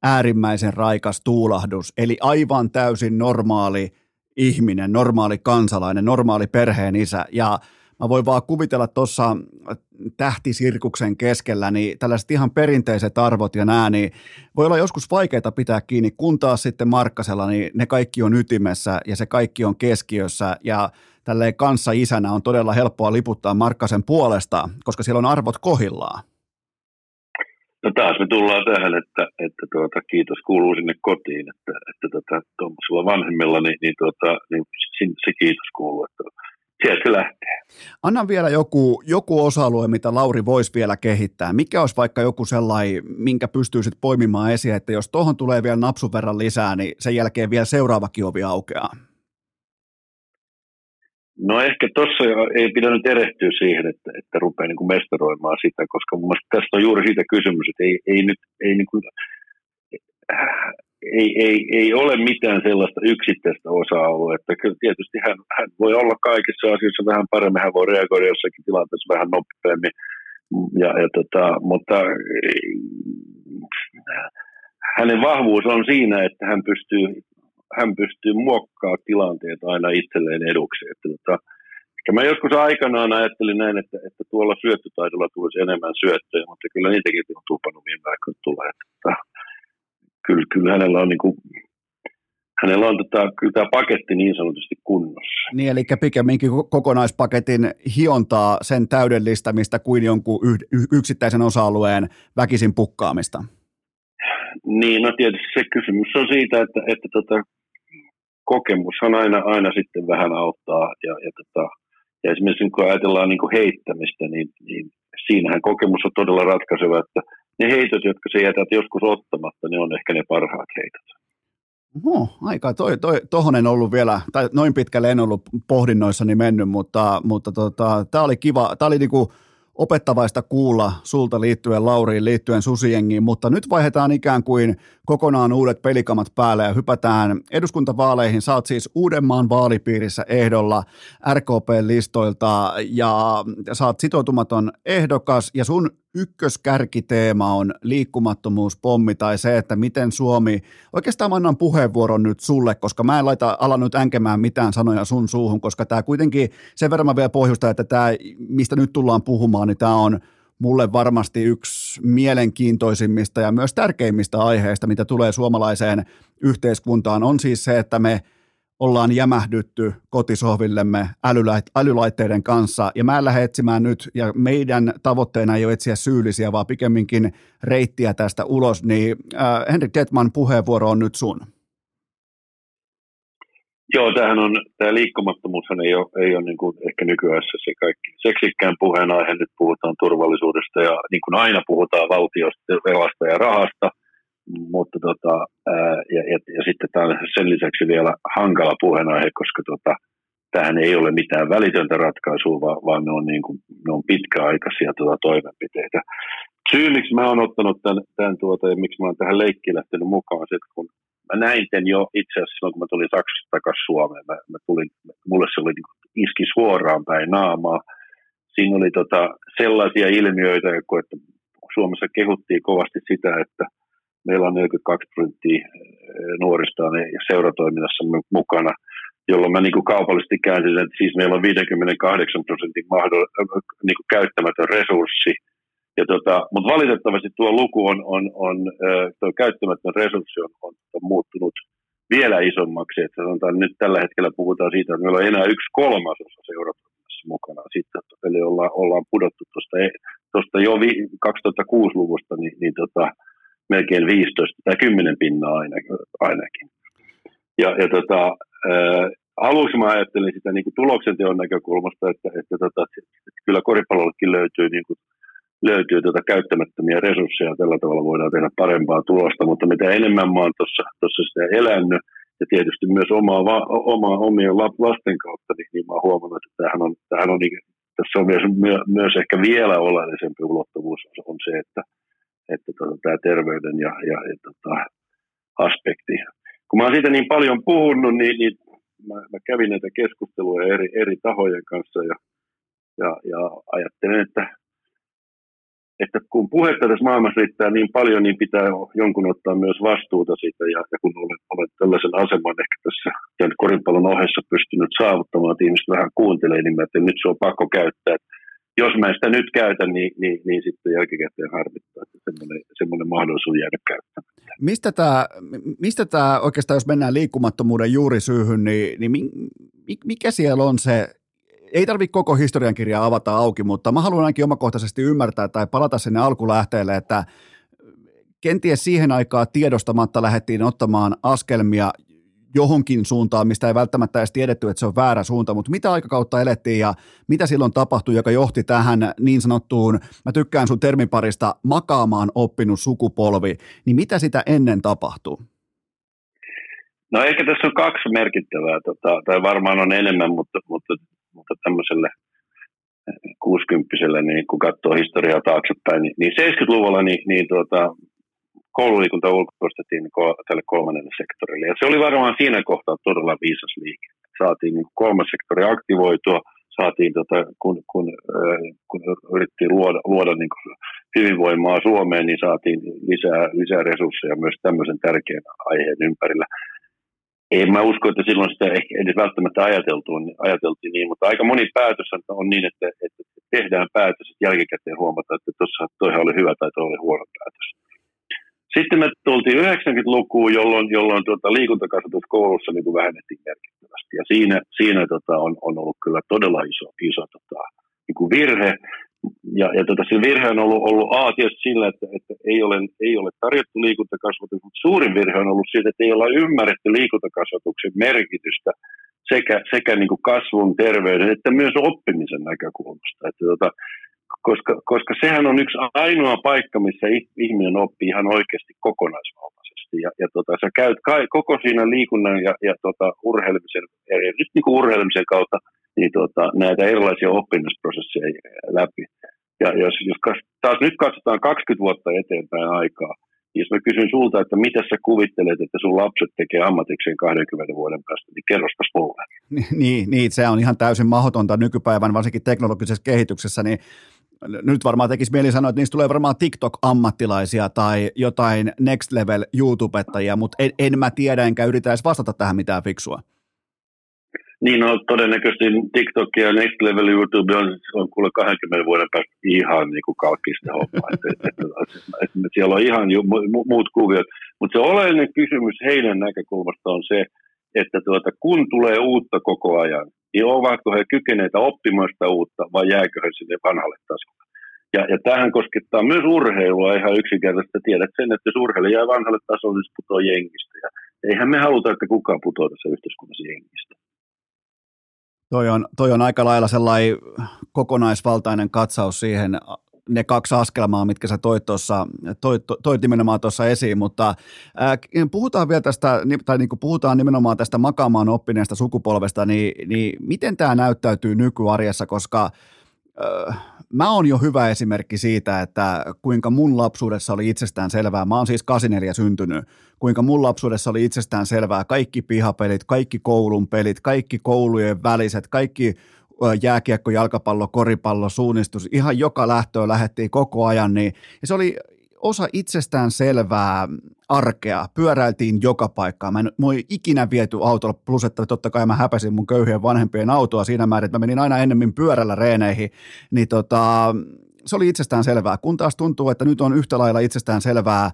äärimmäisen raikas tuulahdus, eli aivan täysin normaali ihminen, normaali kansalainen, normaali perheen isä. Ja mä voin vaan kuvitella tuossa tähtisirkuksen keskellä, niin tällaiset ihan perinteiset arvot ja nää, niin voi olla joskus vaikeita pitää kiinni, kun taas sitten Markkasella, niin ne kaikki on ytimessä ja se kaikki on keskiössä ja tälleen kanssa isänä on todella helppoa liputtaa Markkasen puolesta, koska siellä on arvot kohillaan. No taas me tullaan tähän, että, että tuota, kiitos kuuluu sinne kotiin, että, että tuollaisilla tuota, vanhemmilla niin, niin, tuota, niin se kiitos kuuluu, että sieltä se lähtee. Anna vielä joku, joku osa-alue, mitä Lauri voisi vielä kehittää. Mikä olisi vaikka joku sellainen, minkä pystyisit poimimaan esiin, että jos tuohon tulee vielä napsun verran lisää, niin sen jälkeen vielä seuraavakin ovi aukeaa? No ehkä tuossa ei pidä nyt erehtyä siihen, että, että rupeaa niin kuin mestaroimaan sitä, koska mun mielestä tästä on juuri siitä kysymys, että ei, ei nyt ei, niin kuin, ei, ei, ei ole mitään sellaista yksittäistä osa-aluetta. Kyllä tietysti hän, hän voi olla kaikissa asioissa vähän paremmin, hän voi reagoida jossakin tilanteessa vähän nopeammin, ja, ja tota, mutta hänen vahvuus on siinä, että hän pystyy hän pystyy muokkaamaan tilanteet aina itselleen eduksi. Että, että, että mä joskus aikanaan ajattelin näin, että, että tuolla syöttötaidolla tulisi enemmän syöttöjä, mutta kyllä niitäkin on tupannut viime aikoina tulee. Kyllä, kyllä hänellä on, niin kuin, hänellä on tota, kyllä tämä paketti niin sanotusti kunnossa. Niin, eli pikemminkin kokonaispaketin hiontaa sen täydellistämistä kuin jonkun yh- yksittäisen osa-alueen väkisin pukkaamista. Niin, no tietysti se kysymys on siitä, että, että tota, kokemushan aina, aina sitten vähän auttaa. Ja, ja, tota, ja esimerkiksi kun ajatellaan niin kuin heittämistä, niin, niin siinähän kokemus on todella ratkaiseva, että ne heitot, jotka sä jätät joskus ottamatta, ne on ehkä ne parhaat heitot. No, aika toi, toi, tohon en ollut vielä, tai noin pitkälle en ollut pohdinnoissani mennyt, mutta, mutta tota, tää oli kiva, tää oli niinku opettavaista kuulla sulta liittyen Lauriin, liittyen Susijengiin, mutta nyt vaihdetaan ikään kuin kokonaan uudet pelikamat päälle ja hypätään eduskuntavaaleihin. Sä oot siis Uudenmaan vaalipiirissä ehdolla R K P-listoilta ja sä oot sitoutumaton ehdokas ja sun ykköskärkiteema on liikkumattomuuspommi tai se, että miten Suomi, oikeastaan annan puheenvuoron nyt sulle, koska mä en laita, ala nyt änkemään mitään sanoja sun suuhun, koska tämä kuitenkin sen verran vielä pohjusta, että tämä, mistä nyt tullaan puhumaan, niin tämä on mulle varmasti yksi mielenkiintoisimmista ja myös tärkeimmistä aiheista, mitä tulee suomalaiseen yhteiskuntaan, on siis se, että me ollaan jämähdytty kotisohvillemme älylait- älylaitteiden kanssa, ja mä lähden etsimään nyt, ja meidän tavoitteena ei ole etsiä syyllisiä, vaan pikemminkin reittiä tästä ulos, niin äh, Henrik Dettmann, puheenvuoro on nyt sun. Joo, tämähän on, tämä liikkumattomuushan ei ole, ei ole niin kuin ehkä nykyään se kaikki seksikkään puheenaihe, nyt puhutaan turvallisuudesta, ja niin kuin aina puhutaan valtiosta, velasta ja rahasta, mutta tota, ää, ja, ja, ja sitten tämä on sen lisäksi vielä hankala puheenaihe, koska tota, tämähän ei ole mitään välitöntä ratkaisua, vaan, vaan ne on, niin kuin, ne on pitkäaikaisia tota, toimenpiteitä. Syy, miksi mä oon ottanut tämän, tämän tuota, ja miksi mä oon tähän leikkiin lähtenyt mukaan, sit, kun mä näin tämän jo itse asiassa silloin, kun mä tulin Saksasta takaisin Suomeen, mä, mä tulin, mulle se oli, niin kuin, iski suoraan päin naamaa. Siinä oli tota, sellaisia ilmiöitä, että Suomessa kehuttiin kovasti sitä, että meillä on neljäkymmentäkaksi prosenttia nuorista seuratoiminnassa mukana, jolloin mä niin kuin kaupallisesti käänsin, että siis meillä on viisikymmentäkahdeksan prosentin mahdoll- niin kuin käyttämätön resurssi. Ja tota, mutta valitettavasti tuo luku on, on, on tuo käyttämätön resurssi on, on, on muuttunut vielä isommaksi. Että sanotaan, nyt tällä hetkellä puhutaan siitä, että meillä on enää yksi kolmasosa seuratoiminnassa mukana. Sitten, eli ollaan, ollaan pudottu tuosta, tuosta jo vi- kaksituhattakuusi-luvusta, niin, niin tota, melkein viisitoista tai kymmenen pinnaa ainakin. Ja, ja tota, ää, aluksi mä ajattelin sitä niin kuin tuloksenteon näkökulmasta, että, että, tota, että kyllä koripallollekin löytyy, niin kuin, löytyy tota käyttämättömiä resursseja, tällä tavalla voidaan tehdä parempaa tulosta, mutta mitä enemmän mä oon tuossa sitä elänyt, ja tietysti myös omaa, va, omaa omien lasten kautta, niin, niin mä oon huomannut, että tämähän on, tämähän on, tässä on myös, myös ehkä vielä oleellisempi ulottuvuus on se, että että tota, tämä terveyden ja, ja, ja tota, aspekti. Kun mä oon siitä niin paljon puhunut, niin, niin mä, mä kävin näitä keskusteluja eri, eri tahojen kanssa ja, ja, ja ajattelen, että, että kun puhetta tässä maailmassa riittää niin paljon, niin pitää jonkun ottaa myös vastuuta siitä. Ja, ja kun olen, olen tällaisen aseman ehkä tässä tämän korinpallon ohessa pystynyt saavuttamaan, että ihmiset vähän kuuntelee, niin mä ajattelin, että nyt se on pakko käyttää. Jos mä sitä nyt käytän, niin, niin, niin sitten jälkikäteen harmittaa, että semmoinen, semmoinen mahdollisuus jäädä käyttämättä. Mistä tämä, mistä tämä oikeastaan, jos mennään liikkumattomuuden juurisyyhyn, niin, niin mikä siellä on se, ei tarvitse koko historiankirjaa avata auki, mutta mä haluan ainakin omakohtaisesti ymmärtää tai palata sinne alkulähteelle, että kenties siihen aikaan tiedostamatta lähdettiin ottamaan askelmia johonkin suuntaan, mistä ei välttämättä edes tiedetty, että se on väärä suunta, mutta mitä aikakautta elettiin ja mitä silloin tapahtui, joka johti tähän niin sanottuun, mä tykkään sun termiparista, makaamaan oppinut sukupolvi, niin mitä sitä ennen tapahtui? No ehkä tässä on kaksi merkittävää, tota, tai varmaan on enemmän, mutta, mutta, mutta tämmöiselle kuuskymppiselle, niin kun katsoo historiaa taaksepäin, niin, niin seitsemänkymmentäluvulla, niin, niin tuota, koululiikunta ulkoistettiin tälle kolmannelle sektorille. Ja se oli varmaan siinä kohtaa todella viisas liike. Saatiin niin kolmas sektori aktivoitua, saatiin, tota, kun, kun, äh, kun yritettiin luoda, luoda niin hyvinvoimaa Suomeen, niin saatiin lisää, lisää resursseja myös tämmöisen tärkeän aiheen ympärillä. En mä usko, että silloin sitä ehkä edes välttämättä ajateltiin niin, mutta aika moni päätös on niin, että, että tehdään päätös, että jälkikäteen huomataan, että tuossa toihan oli hyvä tai toi oli huono päätös. Sitten me tultiin yhdeksänkymmentälukuun, jolloin, jolloin tuota, liikuntakasvatus koulussa niin kuin vähennettiin merkittävästi. Ja siinä, siinä tota, on, on ollut kyllä todella iso, iso tota, niin kuin virhe. Ja, ja tota, se virhe on ollut, ollut a, tietysti sillä, että, että ei, ole, ei ole tarjottu liikuntakasvatus, mutta suurin virhe on ollut siitä, että ei olla ymmärretty liikuntakasvatuksen merkitystä sekä, sekä niin kuin kasvun, terveyden että myös oppimisen näkökulmasta. Että, tota, Koska, koska sehän on yksi ainoa paikka, missä ihminen oppii ihan oikeasti kokonaisvaltaisesti. Ja, ja tota, sä käyt kai, koko siinä liikunnan ja, ja tota, urheilmisen, erityisesti niin urheilmisen kautta niin tota, näitä erilaisia oppimisprosesseja läpi. Ja jos, jos taas nyt katsotaan kaksikymmentä vuotta eteenpäin aikaa, niin jos mä kysyn sulta, että mitä sä kuvittelet, että sun lapset tekee ammatikseen kahdenkymmenen vuoden päästä, niin kerrostas mulle. Niin, niin, se on ihan täysin mahdotonta nykypäivän, varsinkin teknologisessa kehityksessä, niin nyt varmaan tekisi mieli sanoa, että niistä tulee varmaan TikTok-ammattilaisia tai jotain next level YouTubettajia, mutta en, en mä tiedä, enkä yritä edes vastata tähän mitään fiksua. Niin, no todennäköisesti TikTok ja next level YouTube on, on kuule kahdenkymmenen vuoden päästä ihan niin kuin kalkkista hommaa. Et, et, et, et, et siellä on ihan ju, mu, muut kuviot. Mutta se oleellinen kysymys heidän näkökulmasta on se, että tuota, kun tulee uutta koko ajan, niin ovatko he kykeneitä oppimaan sitä uutta vai jääkö he sinne vanhalle tasolle. Ja, ja tähän koskettaa myös urheilua ihan yksinkertaisesti. Tiedät sen, että jos urheilija jää vanhalle tasolle, niin se putoaa jengistä. Ja eihän me haluta, että kukaan putoaa tässä yhteiskunnassa jengistä. Toi on, toi on aika lailla sellainen kokonaisvaltainen katsaus siihen, ne kaksi askelmaa, mitkä sä toit, tossa, toit, toit nimenomaan tuossa esiin, mutta ää, puhutaan vielä tästä, tai niin kuin puhutaan nimenomaan tästä makaamaan oppineesta sukupolvesta, niin, niin miten tämä näyttäytyy nykyarjessa, koska ää, mä oon jo hyvä esimerkki siitä, että kuinka mun lapsuudessa oli itsestään selvää, mä oon siis kahdeksankymmentäneljä syntynyt, kuinka mun lapsuudessa oli itsestään selvää kaikki pihapelit, kaikki koulun pelit, kaikki koulujen väliset, kaikki jääkiekko, jalkapallo, koripallo, suunnistus, ihan joka lähtöön lähdettiin koko ajan, niin se oli osa itsestään selvää arkea, pyöräiltiin joka paikkaan. Mä en mua ei ikinä viety autolla, plus että totta kai mä häpäsin mun köyhien vanhempien autoa siinä määrin, että mä menin aina ennemmin pyörällä reeneihin, niin tota, se oli itsestään selvää, kun taas tuntuu, että nyt on yhtä lailla itsestään selvää ö,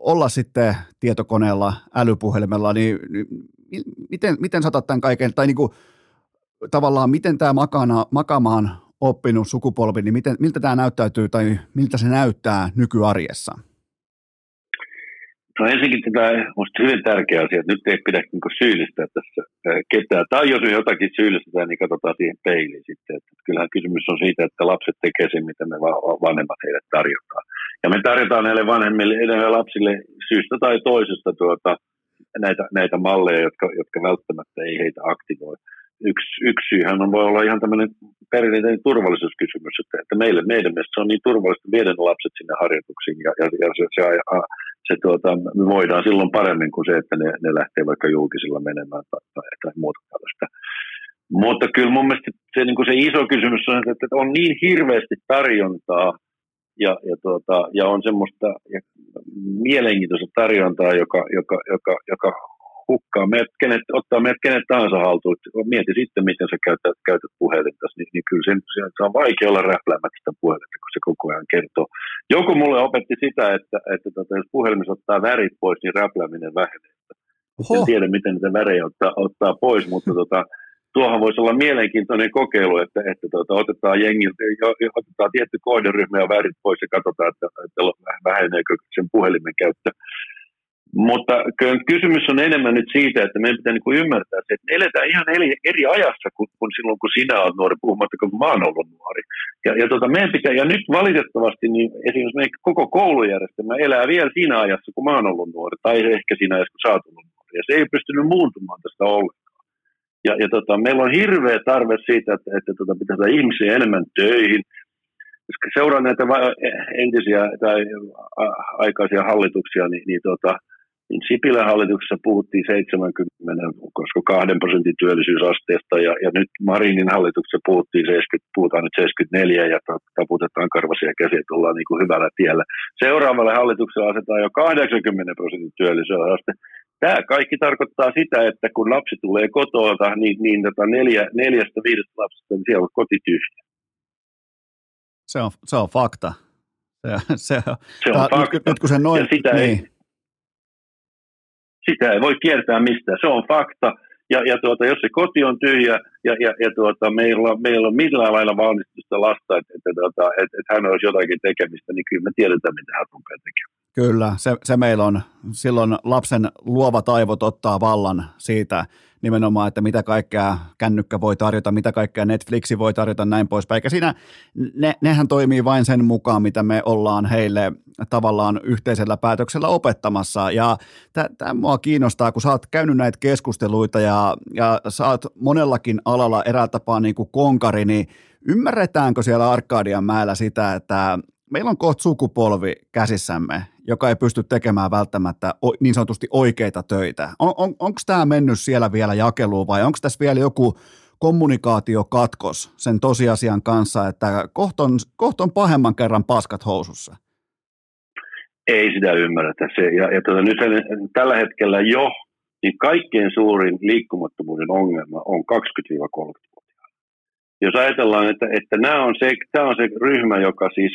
olla sitten tietokoneella, älypuhelimella, niin, niin miten, miten sä otat tämän kaiken, tai niin kuin tavallaan miten tämä makana, makaamaan oppinut sukupolvi, niin miten, miltä tämä näyttäytyy tai miltä se näyttää nykyarjessa? No ensinnäkin tämä on hyvin tärkeä asia, että nyt ei pidä niin syyllistää tässä ketään. Tai jos jotakin syyllistetään, niin katsotaan siihen peiliin sitten. Että kyllähän kysymys on siitä, että lapset tekevät sen, mitä me vanhemmat heille tarjotaan. Ja me tarjotaan näille vanhemmille, näille lapsille syystä tai toisesta tuota, näitä, näitä malleja, jotka, jotka välttämättä ei heitä aktivoi. Yksi, yksi syyhän voi olla ihan tämmöinen perinteinen turvallisuuskysymys, että, että meille, meidän mielestä se on niin turvallista viedä lapset sinne harjoituksiin ja, ja, ja se, se, se tuota, me voidaan silloin paremmin kuin se, että ne, ne lähtee vaikka julkisilla menemään tai, tai, tai muuta tällaista. Mutta kyllä mun mielestä se, niin kuin se iso kysymys on, että on niin hirveästi tarjontaa ja, ja, tuota, ja on semmoista ja mielenkiintoista tarjontaa, joka, joka, joka, joka hukkaa, meidät, kenet, ottaa meidät kenet tahansa haltuun, mieti sitten, miten sä käytät, käytät puhelinta, niin, niin kyllä sen, se on vaikea olla räpläämättä sitä puhelinta, kun se koko ajan kertoo. Joku mulle opetti sitä, että, että, että jos puhelimessa ottaa värit pois, niin räplääminen vähenee. En tiedä, miten niitä värejä ottaa, ottaa pois, mutta tota, tuohan voisi olla mielenkiintoinen kokeilu, että, että tota, otetaan, jengi, otetaan tietty kohderyhmä ja värit pois ja katsotaan, että, että väheneekö sen puhelimen käyttö. Mutta kysymys on enemmän nyt siitä, että meidän pitää niin kuin ymmärtää se, että me eletään ihan eri ajassa kuin, kuin silloin, kun sinä olet nuori, puhumatta kun mä oon ollut nuori. Ja, ja, tota, meidän pitää, ja nyt valitettavasti niin esimerkiksi meidän koko koulujärjestelmä elää vielä siinä ajassa, kun mä oon ollut nuori, tai ehkä siinä ajassa, kun sä oot ollut nuori. Ja se ei pystynyt muuntumaan tästä ollenkaan. Ja, ja tota, meillä on hirveä tarve siitä, että, että tota, pitää saada ihmisiä enemmän töihin. Jos seuraan näitä entisiä tai aikaisia hallituksia, niin, niin tota, Sipilän hallituksessa puhuttiin seitsemänkymmentä, koska kahden prosentin työllisyysasteesta, ja, ja nyt Marinin hallituksessa puhuttiin seitsemänkymmentä, puhutaan nyt seitsemänkymmentäneljä, ja taputetaan karvaisia käsiä, että ollaan niin kuin hyvällä tiellä. Seuraavalle hallitukselle asetetaan jo kahdeksankymmentä prosentin työllisyysaste. Tämä kaikki tarkoittaa sitä, että kun lapsi tulee kotoa, niin, niin tätä neljä, neljästä viidestä lapsesta, niin siellä on koti tyhjä. Se on, se on fakta. Se, se, se on tämä, fakta. Nyt kun se noin, ja sitä niin. ei... Sitä ei voi kiertää mistään, se on fakta. Ja, ja tuota, jos se koti on tyhjä ja, ja, ja tuota, meillä, meillä on millään lailla valmistusta lasta, että, että, että, että hän olisi jotakin tekemistä, niin kyllä me tiedetään, mitä hän rupeaa tekemään. Kyllä, se, se meillä on. Silloin lapsen luovat aivot ottaa vallan siitä nimenomaan, että mitä kaikkea kännykkä voi tarjota, mitä kaikkea Netflixi voi tarjota, näin poispäin. Eikä siinä, ne, nehän toimii vain sen mukaan, mitä me ollaan heille tavallaan yhteisellä päätöksellä opettamassa. Ja tämä mua kiinnostaa, kun sä oot käynyt näitä keskusteluita ja, ja sä oot monellakin alalla erää tapaa niin kuin konkari, niin ymmärretäänkö siellä Arkadianmäellä sitä, että meillä on kohta sukupolvi käsissämme, joka ei pysty tekemään välttämättä niin sanotusti oikeita töitä. On, on, onko tämä mennyt siellä vielä jakeluun vai onko tässä vielä joku kommunikaatiokatkos sen tosiasian kanssa, että kohta on, kohta on pahemman kerran paskat housussa? Ei sitä ymmärretä. Se, ja, ja tuota, nyt tällä hetkellä jo niin kaikkein suurin liikkumattomuuden ongelma on kaksikymmentä-kolmekymmentävuotiaat. Jos ajatellaan, että, että nämä on se, tämä on se ryhmä, joka siis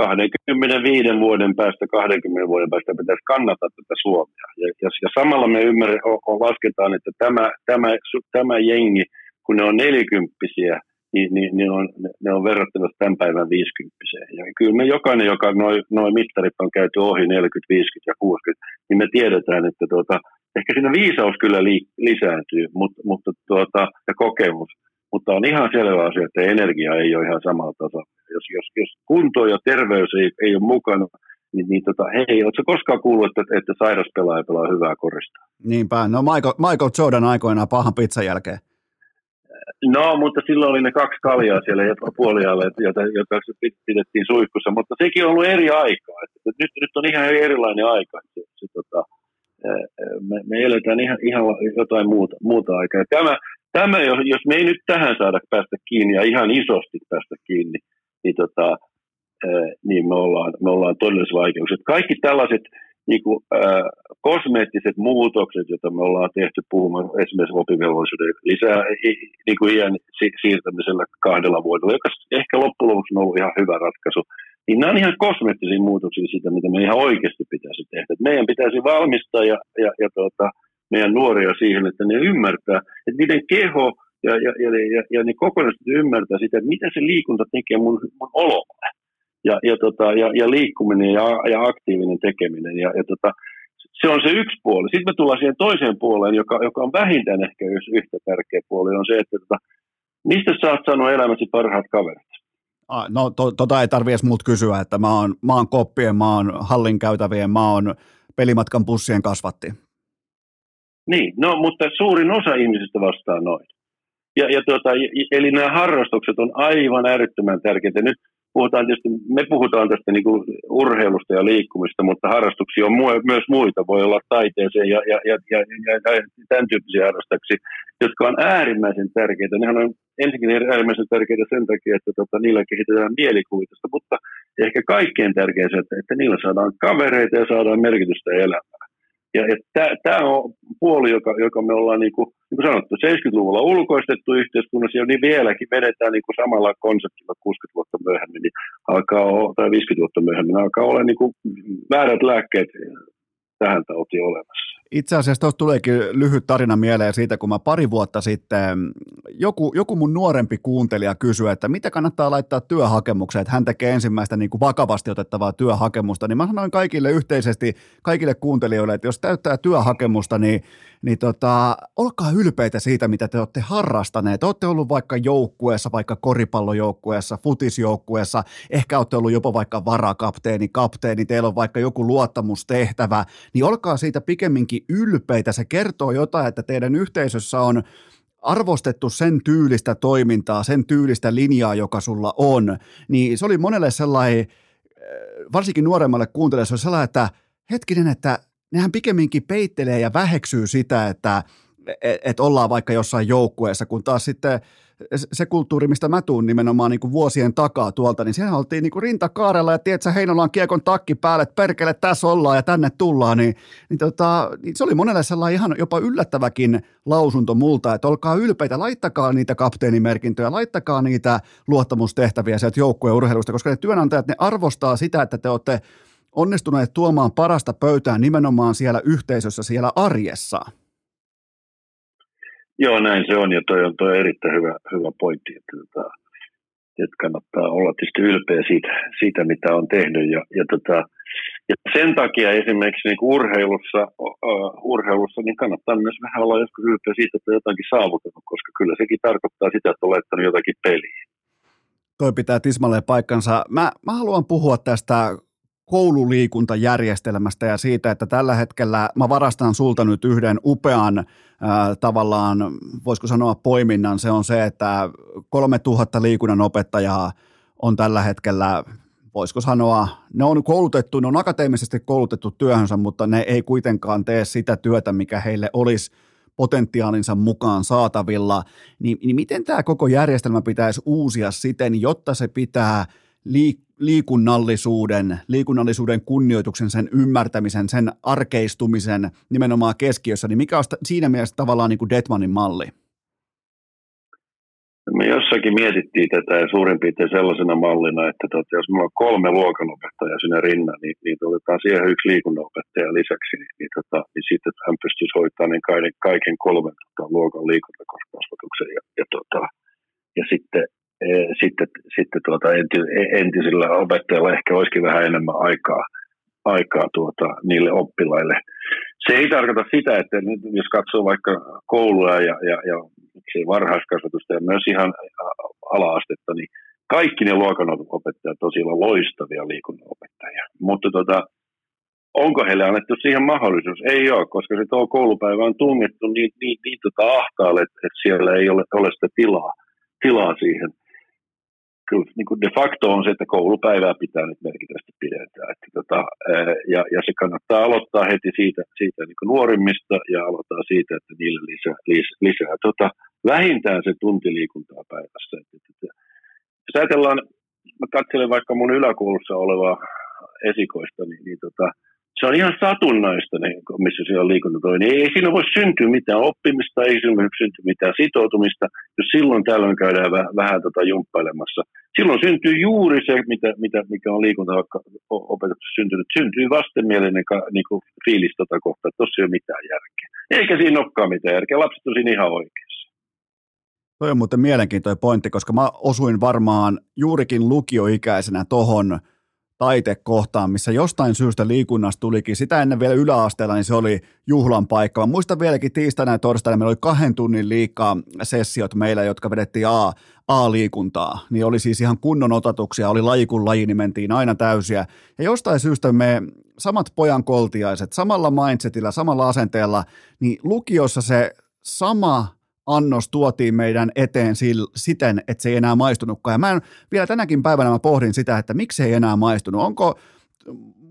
kaksikymmentäviisi vuoden päästä, kaksikymmentä vuoden päästä pitäisi kannattaa tätä Suomea. Ja, ja, ja samalla me ymmärrä, o, o, lasketaan, että tämä, tämä, su, tämä jengi, kun ne on nelikymppisiä, niin, niin, niin on, ne on verrattuna tämän päivän viisikymppiseen. Ja kyllä me jokainen, joka noin noi mittarit on käyty ohi neljäkymmentä, viisikymmentä ja kuusikymmentä, niin me tiedetään, että tuota, ehkä siinä viisaus kyllä li, lisääntyy mutta, mutta tuota, ja kokemus. Mutta on ihan selvä asia, että energia ei ole ihan samalla tasolla. Jos, jos, jos kunto ja terveys ei, ei ole mukana, niin, niin tota, hei, oletko koskaan kuullut, että, että sairas pelaaja pelaa hyvää koristaa? Niinpä, no Michael, Michael Jordan aikoinaan pahan pizzan jälkeen. No, mutta silloin oli ne kaksi kaljaa siellä puolialle, jota, jota pidettiin suihkussa, mutta sekin on ollut eri aikaa. Nyt, nyt on ihan erilainen aika. Se, se, tota, me, me eletään ihan, ihan jotain muuta, muuta aikaa. Tämä, Tämä, jos me ei nyt tähän saada päästä kiinni ja ihan isosti päästä kiinni, niin, tota, niin me ollaan, me ollaan todellisessa vaikeuksessa. Kaikki tällaiset niin kuin, äh, kosmeettiset muutokset, joita me ollaan tehty puhumaan esimerkiksi oppivelvollisuuden lisää niin kuin iän siirtämisellä kahdella vuodella, joka ehkä loppujen lopuksi on ollut ihan hyvä ratkaisu, niin nämä on ihan kosmeettisia muutoksia siitä, mitä me ihan oikeasti pitäisi tehdä. Et meidän pitäisi valmistaa ja, ja, ja tuota, meidän nuoria siihen, että ne ymmärtää, että niiden keho ja, ja, ja, ja, ja ne kokonaisesti ymmärtää sitä, että mitä se liikunta tekee mun, mun ololle ja, ja, tota, ja, ja liikkuminen ja, ja aktiivinen tekeminen. Ja, ja tota, se on se yksi puoli. Sitten me tullaan siihen toiseen puoleen, joka, joka on vähintään ehkä yhtä tärkeä puoli, on se, että tota, mistä sä oot saanut elämäsi parhaat kaverit? Ah, no to, tota ei tarvitse edes muut kysyä, että mä oon, mä oon koppien, mä oon hallin käytävien, mä oon pelimatkan bussien kasvatti. Niin, no mutta suurin osa ihmisistä vastaa noin. Ja, ja tuota, eli nämä harrastukset on aivan äärettömän tärkeitä. Nyt puhutaan tietysti, me puhutaan tästä niin kuin urheilusta ja liikkumista, mutta harrastuksia on mu- myös muita. Voi olla taiteeseen ja, ja, ja, ja, ja tämän tyyppisiä harrastuksia, jotka on äärimmäisen tärkeitä. Nehän on ensinnäkin äärimmäisen tärkeitä sen takia, että tota, niillä kehitetään mielikuvitusta, mutta ehkä kaikkein tärkeää se, että, että niillä saadaan kavereita ja saadaan merkitystä elämään. Ja tämä on puoli, joka, joka me ollaan, niin kuin, niin kuin sanottu, seitsemänkymmentäluvulla ulkoistettu yhteiskunnassa, ja niin vieläkin vedetään niin kuin samalla konseptilla kuusikymmentä vuotta myöhemmin, niin alkaa olla, tai viisikymmentä vuotta myöhemmin, alkaa olla niin kuin väärät lääkkeet tähän tautiin olemassa. Itse asiassa tuossa tuleekin lyhyt tarina mieleen siitä, kun mä pari vuotta sitten joku, joku mun nuorempi kuuntelija kysyi, että mitä kannattaa laittaa työhakemukseen, että hän tekee ensimmäistä niin kuin vakavasti otettavaa työhakemusta, niin mä sanoin kaikille yhteisesti, kaikille kuuntelijoille, että jos täyttää työhakemusta, niin, niin tota, olkaa ylpeitä siitä, mitä te olette harrastaneet. Te olette ollut vaikka joukkueessa, vaikka koripallojoukkueessa, futisjoukkueessa, ehkä olette ollut jopa vaikka varakapteeni, kapteeni, teillä on vaikka joku luottamustehtävä, niin olkaa siitä pikemminkin ylpeitä. Se kertoo jotain, että teidän yhteisössä on arvostettu sen tyylistä toimintaa, sen tyylistä linjaa, joka sulla on. Niin se oli monelle sellainen, varsinkin nuoremmalle kuuntelijalle, se oli sellainen, että hetkinen, että nehän pikemminkin peittelee ja väheksyy sitä, että et ollaan vaikka jossain joukkueessa, kun taas sitten se kulttuuri, mistä mä tuun nimenomaan niin kuin vuosien takaa tuolta, niin siellä oltiin niin kuin rintakaarella ja tiedät sä Heinolan kiekon takki päälle, että perkele, tässä ollaan ja tänne tullaan, niin, niin, tota, niin se oli monelle sellainen ihan jopa yllättäväkin lausunto multa, että olkaa ylpeitä, laittakaa niitä kapteenimerkintöjä, laittakaa niitä luottamustehtäviä sieltä joukkueen urheilusta, koska ne työnantajat, ne arvostaa sitä, että te olette onnistuneet tuomaan parasta pöytään nimenomaan siellä yhteisössä, siellä arjessa. Joo, näin se on, ja toi on, toi on erittäin hyvä, hyvä pointti, että, että kannattaa olla tietysti ylpeä siitä, siitä mitä on tehnyt, ja, ja tota, Ja sen takia esimerkiksi niin urheilussa, uh, urheilussa niin kannattaa myös vähän olla joskus ylpeä siitä, että on jotakin saavutettu, koska kyllä sekin tarkoittaa sitä, että on laittanut jotakin peliin. Toi pitää tismalleen paikkansa. Mä, mä haluan puhua tästä koululiikuntajärjestelmästä ja siitä, että tällä hetkellä mä varastan sulta nyt yhden upean äh, tavallaan, voisiko sanoa poiminnan. Se on se, että kolmetuhatta liikunnan opettajaa on tällä hetkellä, voisiko sanoa, ne on koulutettu, ne on akateemisesti koulutettu työhönsä, mutta ne ei kuitenkaan tee sitä työtä, mikä heille olisi potentiaalinsa mukaan saatavilla. Niin, niin miten tämä koko järjestelmä pitäisi uusia siten, jotta se pitää liik- liikunnallisuuden, liikunnallisuuden kunnioituksen, sen ymmärtämisen, sen arkeistumisen nimenomaan keskiössä, niin mikä on siinä mielessä tavallaan niin kuin Dettmannin malli? Me jossakin mietittiin tätä suurin piirtein sellaisena mallina, että tuota, jos meillä on kolme luokanopettajaa siinä rinnan, niin, niin otetaan siihen yksi liikunnanopettaja lisäksi, niin, niin, tota, niin sitten hän pystyisi hoitamaan niin kaiken, kaiken kolmen tota, luokan liikuntakasvatuksen ja, ja, tota, ja sitten Sitten, sitten tuota entisillä opettajilla ehkä olisikin vähän enemmän aikaa, aikaa tuota, niille oppilaille. Se ei tarkoita sitä, että nyt jos katsoo vaikka koulua ja, ja, ja varhaiskasvatusta ja myös ihan ala-astetta, niin kaikki ne luokanopettajat on siellä loistavia liikunnanopettajia. Mutta tuota, onko heille annettu siihen mahdollisuus? Ei ole, koska se tuo koulupäivä on tungettu niin, niin, niin tuota ahtaalle, että siellä ei ole, ole sitä tilaa, tilaa siihen. Kyllä niin kuin de facto on se, että koulupäivää pitää nyt merkittävästi pidentää. Että tota, ja, ja se kannattaa aloittaa heti siitä, siitä niin kuin nuorimmista ja aloittaa siitä, että niille lisää. lisää. Tota, vähintään se tunti liikuntaa päivässä. Jos ajatellaan, mä katselen vaikka mun yläkoulussa olevaa esikoista, niin, niin tota, se on ihan satunnaista, niin, missä siellä on liikuntatoimi. Ei, ei siinä voi syntyä mitään oppimista, ei siinä voi syntyä mitään sitoutumista, jos silloin tällöin käydään vähän, vähän tota jumppailemassa. Silloin syntyy juuri se, mitä, mitä, mikä on liikuntaopetuksessa syntynyt. Syntyy vastenmielinen niin kuin fiilis tota kohtaa, että tuossa ei ole mitään järkeä. Eikä siinä olekaan mitään järkeä, lapset on siinä ihan oikeassa. Toi on muuten mielenkiintoinen pointti, koska mä osuin varmaan juurikin lukioikäisenä tohon taitekohtaan, missä jostain syystä liikunnasta tulikin. Sitä ennen vielä yläasteella, niin se oli juhlan paikka. Mä muistan vieläkin tiistaina ja torstaina meillä oli kahden tunnin liikaa sessiot meillä, jotka vedettiin A, A-liikuntaa. Niin oli siis ihan kunnon otatuksia, oli laji kun laji, niin mentiin aina täysiä. Ja jostain syystä me samat pojan koltiaiset, samalla mindsetillä, samalla asenteella, niin lukiossa se sama annos tuotiin meidän eteen siten, että se ei enää maistunutkaan. Ja mä en, vielä tänäkin päivänä mä pohdin sitä, että miksi ei enää maistunut. Onko,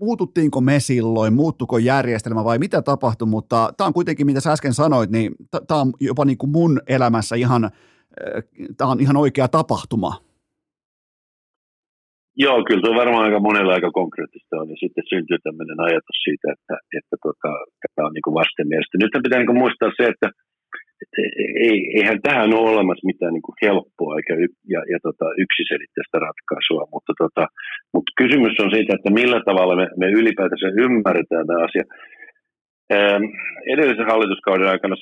muututtiinko me silloin, muuttuko järjestelmä vai mitä tapahtui, mutta tämä on kuitenkin, mitä sä äsken sanoit, niin tämä on jopa niin kuin mun elämässä ihan, tämä on ihan oikea tapahtuma. Joo, kyllä se on varmaan aika monella aika konkreettista on, ja sitten syntyy tämmöinen ajatus siitä, että, että tota, tämä on niin kuin vastenmielistä. Nyt pitää niin kuin muistaa se, että eihän tähän ole olemassa mitään niin kuin helppoa eikä y- ja, ja tota yksiselitteistä ratkaisua, mutta, tota, mutta kysymys on siitä, että millä tavalla me, me ylipäätänsä ymmärretään tämä asia. Ähm, edellisen hallituskauden aikana,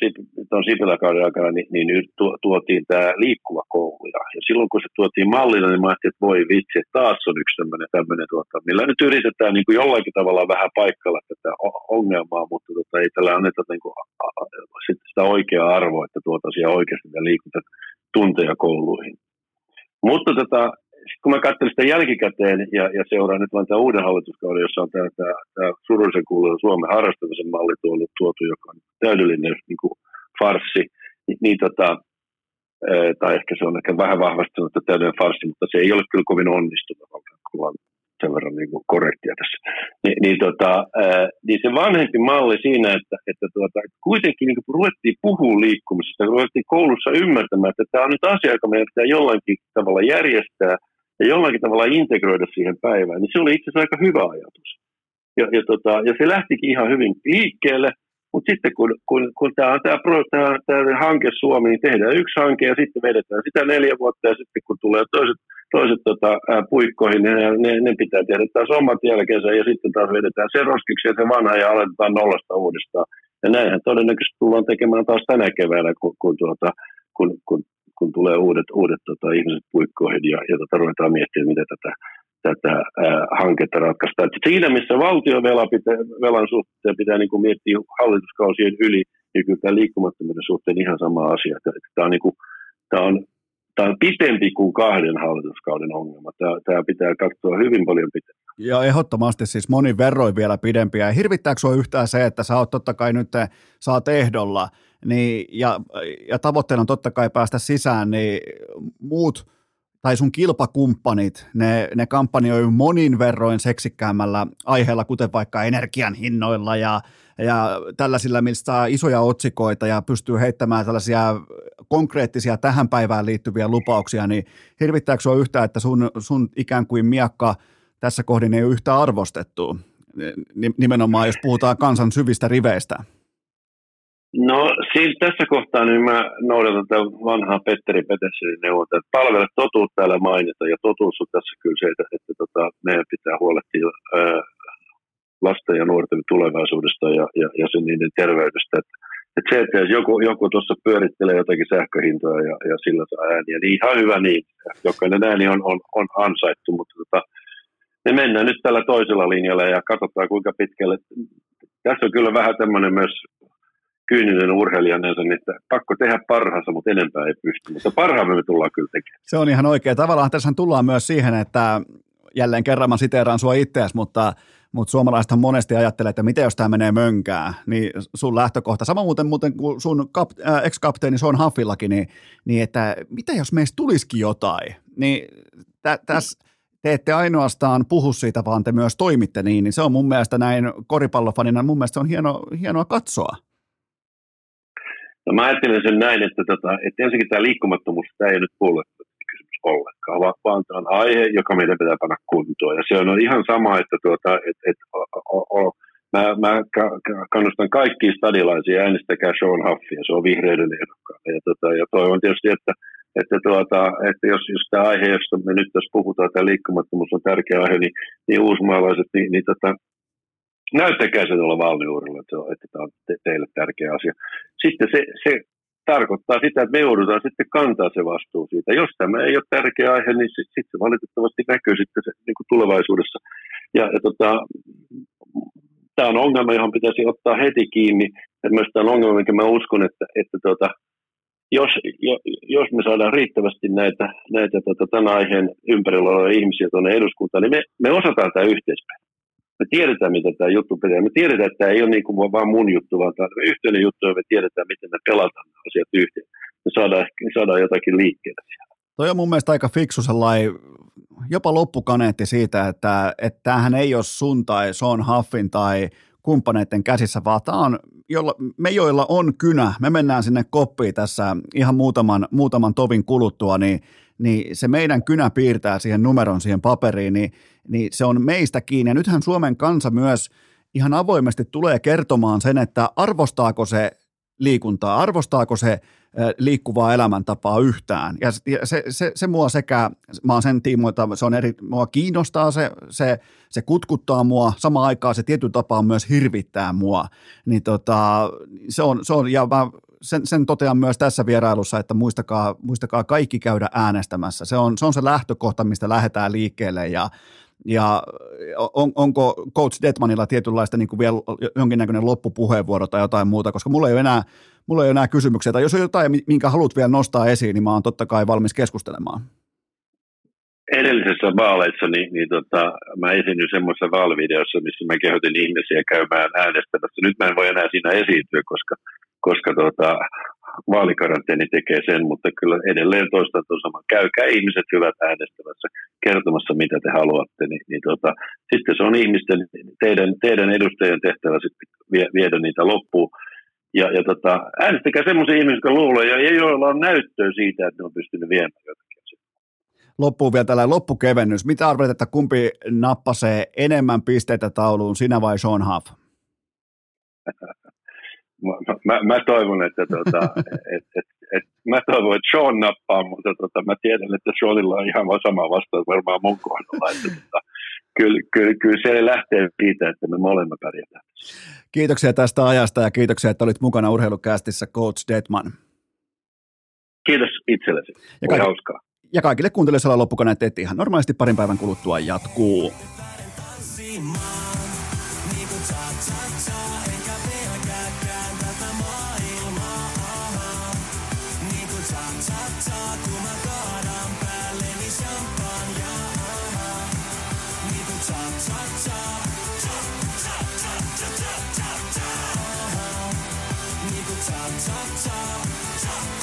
tuon Sipilän kauden aikana, niin, niin tu- tuotiin tämä liikkuva koulu. Ja silloin kun se tuotiin mallina, niin mä ajattelin, että voi vitsi, että taas on yksi tämmöinen, tämmöinen tuota, millä nyt yritetään niin kuin jollakin tavalla vähän paikalla tätä ongelmaa, mutta tota, ei tällä anneta niin kuin, sitä oikeaa arvoa, että tuotaisiin oikeasti niitä liikuntatunteja kouluihin. Mutta tota, sitten kun mä katselin sitä jälkikäteen ja, ja seuraan nyt vain tämän uuden hallituskauden, jossa on tämä, tämä, tämä surullisen kuuluisa Suomen harrastamisen malli tuotu, tuotu joka on täydellinen niin kuin farssi, niin, niin tota, tai ehkä se on ehkä vähän vahvasti sanottu täydellinen farssi, mutta se ei ole kyllä kovin onnistunut, kun on sen verran niin kuin korrektia tässä. Ni, niin, tota, niin se vanhempi malli siinä, että, että tuota, kuitenkin niin kuin ruvettiin puhua liikkumisesta, ruvettiin koulussa ymmärtämään, että tämä on nyt asia, joka meidän pitää jollakin tavalla järjestää, ja jollakin tavalla integroida siihen päivään, niin se oli itse asiassa aika hyvä ajatus. Ja, ja, tota, ja se lähtikin ihan hyvin liikkeelle, mutta sitten kun, kun, kun tämä on tämä hanke Suomi, niin tehdään yksi hanke ja sitten vedetään sitä neljä vuotta, ja sitten kun tulee toiset, toiset tota, ää, puikkoihin, niin ne, ne pitää tehdä taas omat jälkeensä, ja sitten taas vedetään se roskiksi ja se vanha, ja aletaan nollasta uudestaan. Ja näinhän todennäköisesti tullaan tekemään taas tänä keväänä, kun, kun, tuota, kun, kun kun tulee uudet, uudet tota, ihmiset puikkoihin ja, ja tota, ruvetaan miettimään, miten tätä tätä äh, hanketta ratkaistaan. Siinä, missä valtiovelan velan suhteen pitää niin kuin miettiä hallituskausien yli, niin kyllä tämä liikkumattomuuden suhteen ihan sama asia. Tämä on, niin kuin, tämä on, tämä on pitempi kuin kahden hallituskauden ongelma. Tämä, tämä pitää katsoa hyvin paljon pitempi. Ja ehdottomasti siis monin verroin vielä pidempiä. Ja hirvittääkö sinua yhtään se, että sä oot totta kai nyt saat ehdolla, niin, ja, ja tavoitteena on totta kai päästä sisään, niin muut tai sun kilpakumppanit, ne, ne kampanjoi monin verroin seksikkäämmällä aiheella, kuten vaikka energian hinnoilla ja, ja tällaisilla, mistä isoja otsikoita ja pystyy heittämään tällaisia konkreettisia tähän päivään liittyviä lupauksia, niin hirvittääkö sinua yhtään, että sun, sun ikään kuin miakka tässä kohdin ei ole yhtään arvostettu, nimenomaan jos puhutaan kansan syvistä riveistä? No siis tässä kohtaa niin mä noudatan tämän vanhaa Petteri Petersenin neuvontaa, että palvele totuutta täällä mainita, ja totuus on tässä kyllä se, että, että tota, meidän pitää huolehtia ää, lasten ja nuorten tulevaisuudesta ja, ja, ja sen niiden terveydestä. Et, et se, että jos joku, joku tuossa pyörittelee jotakin sähköhintoja ja, ja sillä saa ääniä, niin ihan hyvä niin, jokainen ääni on, on, on ansaittu, mutta tota, me mennään nyt tällä toisella linjalla ja katsotaan kuinka pitkälle. Tässä on kyllä vähän tämmöinen myös kyyninen urheilijan, että pakko tehdä parhaansa, mutta enempää ei pysty, mutta parhaamme me tullaan kyllä tekemään. Se on ihan oikea. Tavallaan tässä tullaan myös siihen, että jälleen kerran mä siteeraan sua itseäsi, mutta, mutta suomalaiset monesti ajattelee, että miten jos tämä menee mönkään, niin sun lähtökohta. Sama muuten, muuten kuin sun kap, äh, ex-kapteeni Sean Huffillakin, niin, niin että mitä jos meistä tulisikin jotain, niin tä, tässä... Te ette ainoastaan puhu siitä, vaan te myös toimitte niin, niin se on mun mielestä näin koripallofanina, mun mielestä se on hieno, hienoa katsoa. No mä ajattelen sen näin, että, tota, että ensinnäkin tämä liikkumattomuus, tämä ei nyt puolueettomasti kysymys ollenkaan, vaan tämä on aihe, joka meidän pitää panna kuntoon. Ja se on ihan sama, että tuota, et, et, o, o, mä, mä kannustan kaikkia stadilaisia, äänestäkää Sean Huffia, se on vihreiden ehdokkaan. Ja, tota, ja toivon tietysti, että Että, tuota, että jos, jos tämä aihe, josta me nyt tässä puhutaan, tämä liikkumattomuus on tärkeä aihe, niin, niin uusmaalaiset, niin, niin tota, näyttäkää se tuolla valmiudella, että, että tämä on teille tärkeä asia. Sitten se, se tarkoittaa sitä, että me joudutaan sitten kantaa se vastuu siitä. Jos tämä ei ole tärkeä aihe, niin sitten sit se valitettavasti näkyy sitten se, niin kuin tulevaisuudessa. Ja, ja tota, tämä on ongelma, johon pitäisi ottaa heti kiinni. Ja myös tämä on ongelma, minkä mä uskon, että... että tuota, Jos, jos me saadaan riittävästi näitä, näitä tota, tämän aiheen ympärillä olevia ihmisiä tuonne eduskuntaan, niin me, me osataan tämä yhteispeli. Me tiedetään, mitä tämä juttu pitää. Me tiedetään, että tämä ei ole niin kuin vaan mun juttu, vaan tämä on yhteinen juttu, ja me tiedetään, miten me pelataan asiat yhteen. Me saadaan, saadaan jotakin liikkeelle siellä. Toi on mun mielestä aika fiksu sellainen jopa loppukaneetti siitä, että, että tämähän ei ole sun tai Sean Huffin tai kumppaneiden käsissä, vaan tämä on, jolla, me joilla on kynä, me mennään sinne koppiin tässä ihan muutaman, muutaman tovin kuluttua, niin, niin se meidän kynä piirtää siihen numeron, siihen paperiin, niin, niin se on meistä kiinni. Ja nythän Suomen kansa myös ihan avoimesti tulee kertomaan sen, että arvostaako se liikuntaa, arvostaako se liikkuvaa elämäntapaa yhtään. Ja se, se, se mua sekä, mä oon sen tiimoilta, se on eri, mua kiinnostaa, se, se, se kutkuttaa mua, samaan aikaan se tietyn tapaan myös hirvittää mua. Niin tota, se on, se on, ja mä sen, sen totean myös tässä vierailussa, että muistakaa, muistakaa kaikki käydä äänestämässä. Se on, se on se lähtökohta, mistä lähdetään liikkeelle, ja Ja on, onko coach Dettmannilla tietynlaista niin kuin vielä jonkinnäköinen loppupuheenvuoro tai jotain muuta, koska mulla ei ole enää, mulla ei ole enää kysymyksiä. Tai jos on jotain, minkä haluat vielä nostaa esiin, niin mä oon totta kai valmis keskustelemaan. Edellisessä vaaleissa niin, niin tota, mä esiinnyin semmoisessa vaalivideossa, missä mä kehotin ihmisiä käymään äänestämässä. Nyt mä en voi enää siinä esiintyä, koska, koska tota, vaalikaranteeni tekee sen, mutta kyllä edelleen toistan tuon saman. Käykää ihmiset hyvät äänestämässä, kertomassa mitä te haluatte. Niin, niin tota, sitten se on ihmisten, teidän, teidän edustajien tehtävä sitten vie, viedä niitä loppuun. Ja, ja tota, äänestäkää semmoisia ihmisiä, jotka luulee, ja joilla on näyttöä siitä, että ne on pystynyt viemään jotakin. Loppuun vielä tällainen loppukevennys. Mitä arvelet, että kumpi nappasee enemmän pisteitä tauluun, sinä vai Sean Huff? Mä, mä, mä toivon, että tuota, et, et, et, mä toivon, että Sean nappaa, mutta tuota, mä tiedän, että Seanilla on ihan sama vastaus varmaan mun kohdalla. Että, tuota, kyllä, kyllä, kyllä se lähtee siitä, että me molemmat pärjätään. Kiitoksia tästä ajasta ja kiitoksia, että olit mukana urheilukästissä, coach Dettmann. Kiitos itsellesi. Oli hauskaa. Ja kaikille kuuntelijoille loppukana, että ihan normaalisti parin päivän kuluttua jatkuu. Top, top, top, top.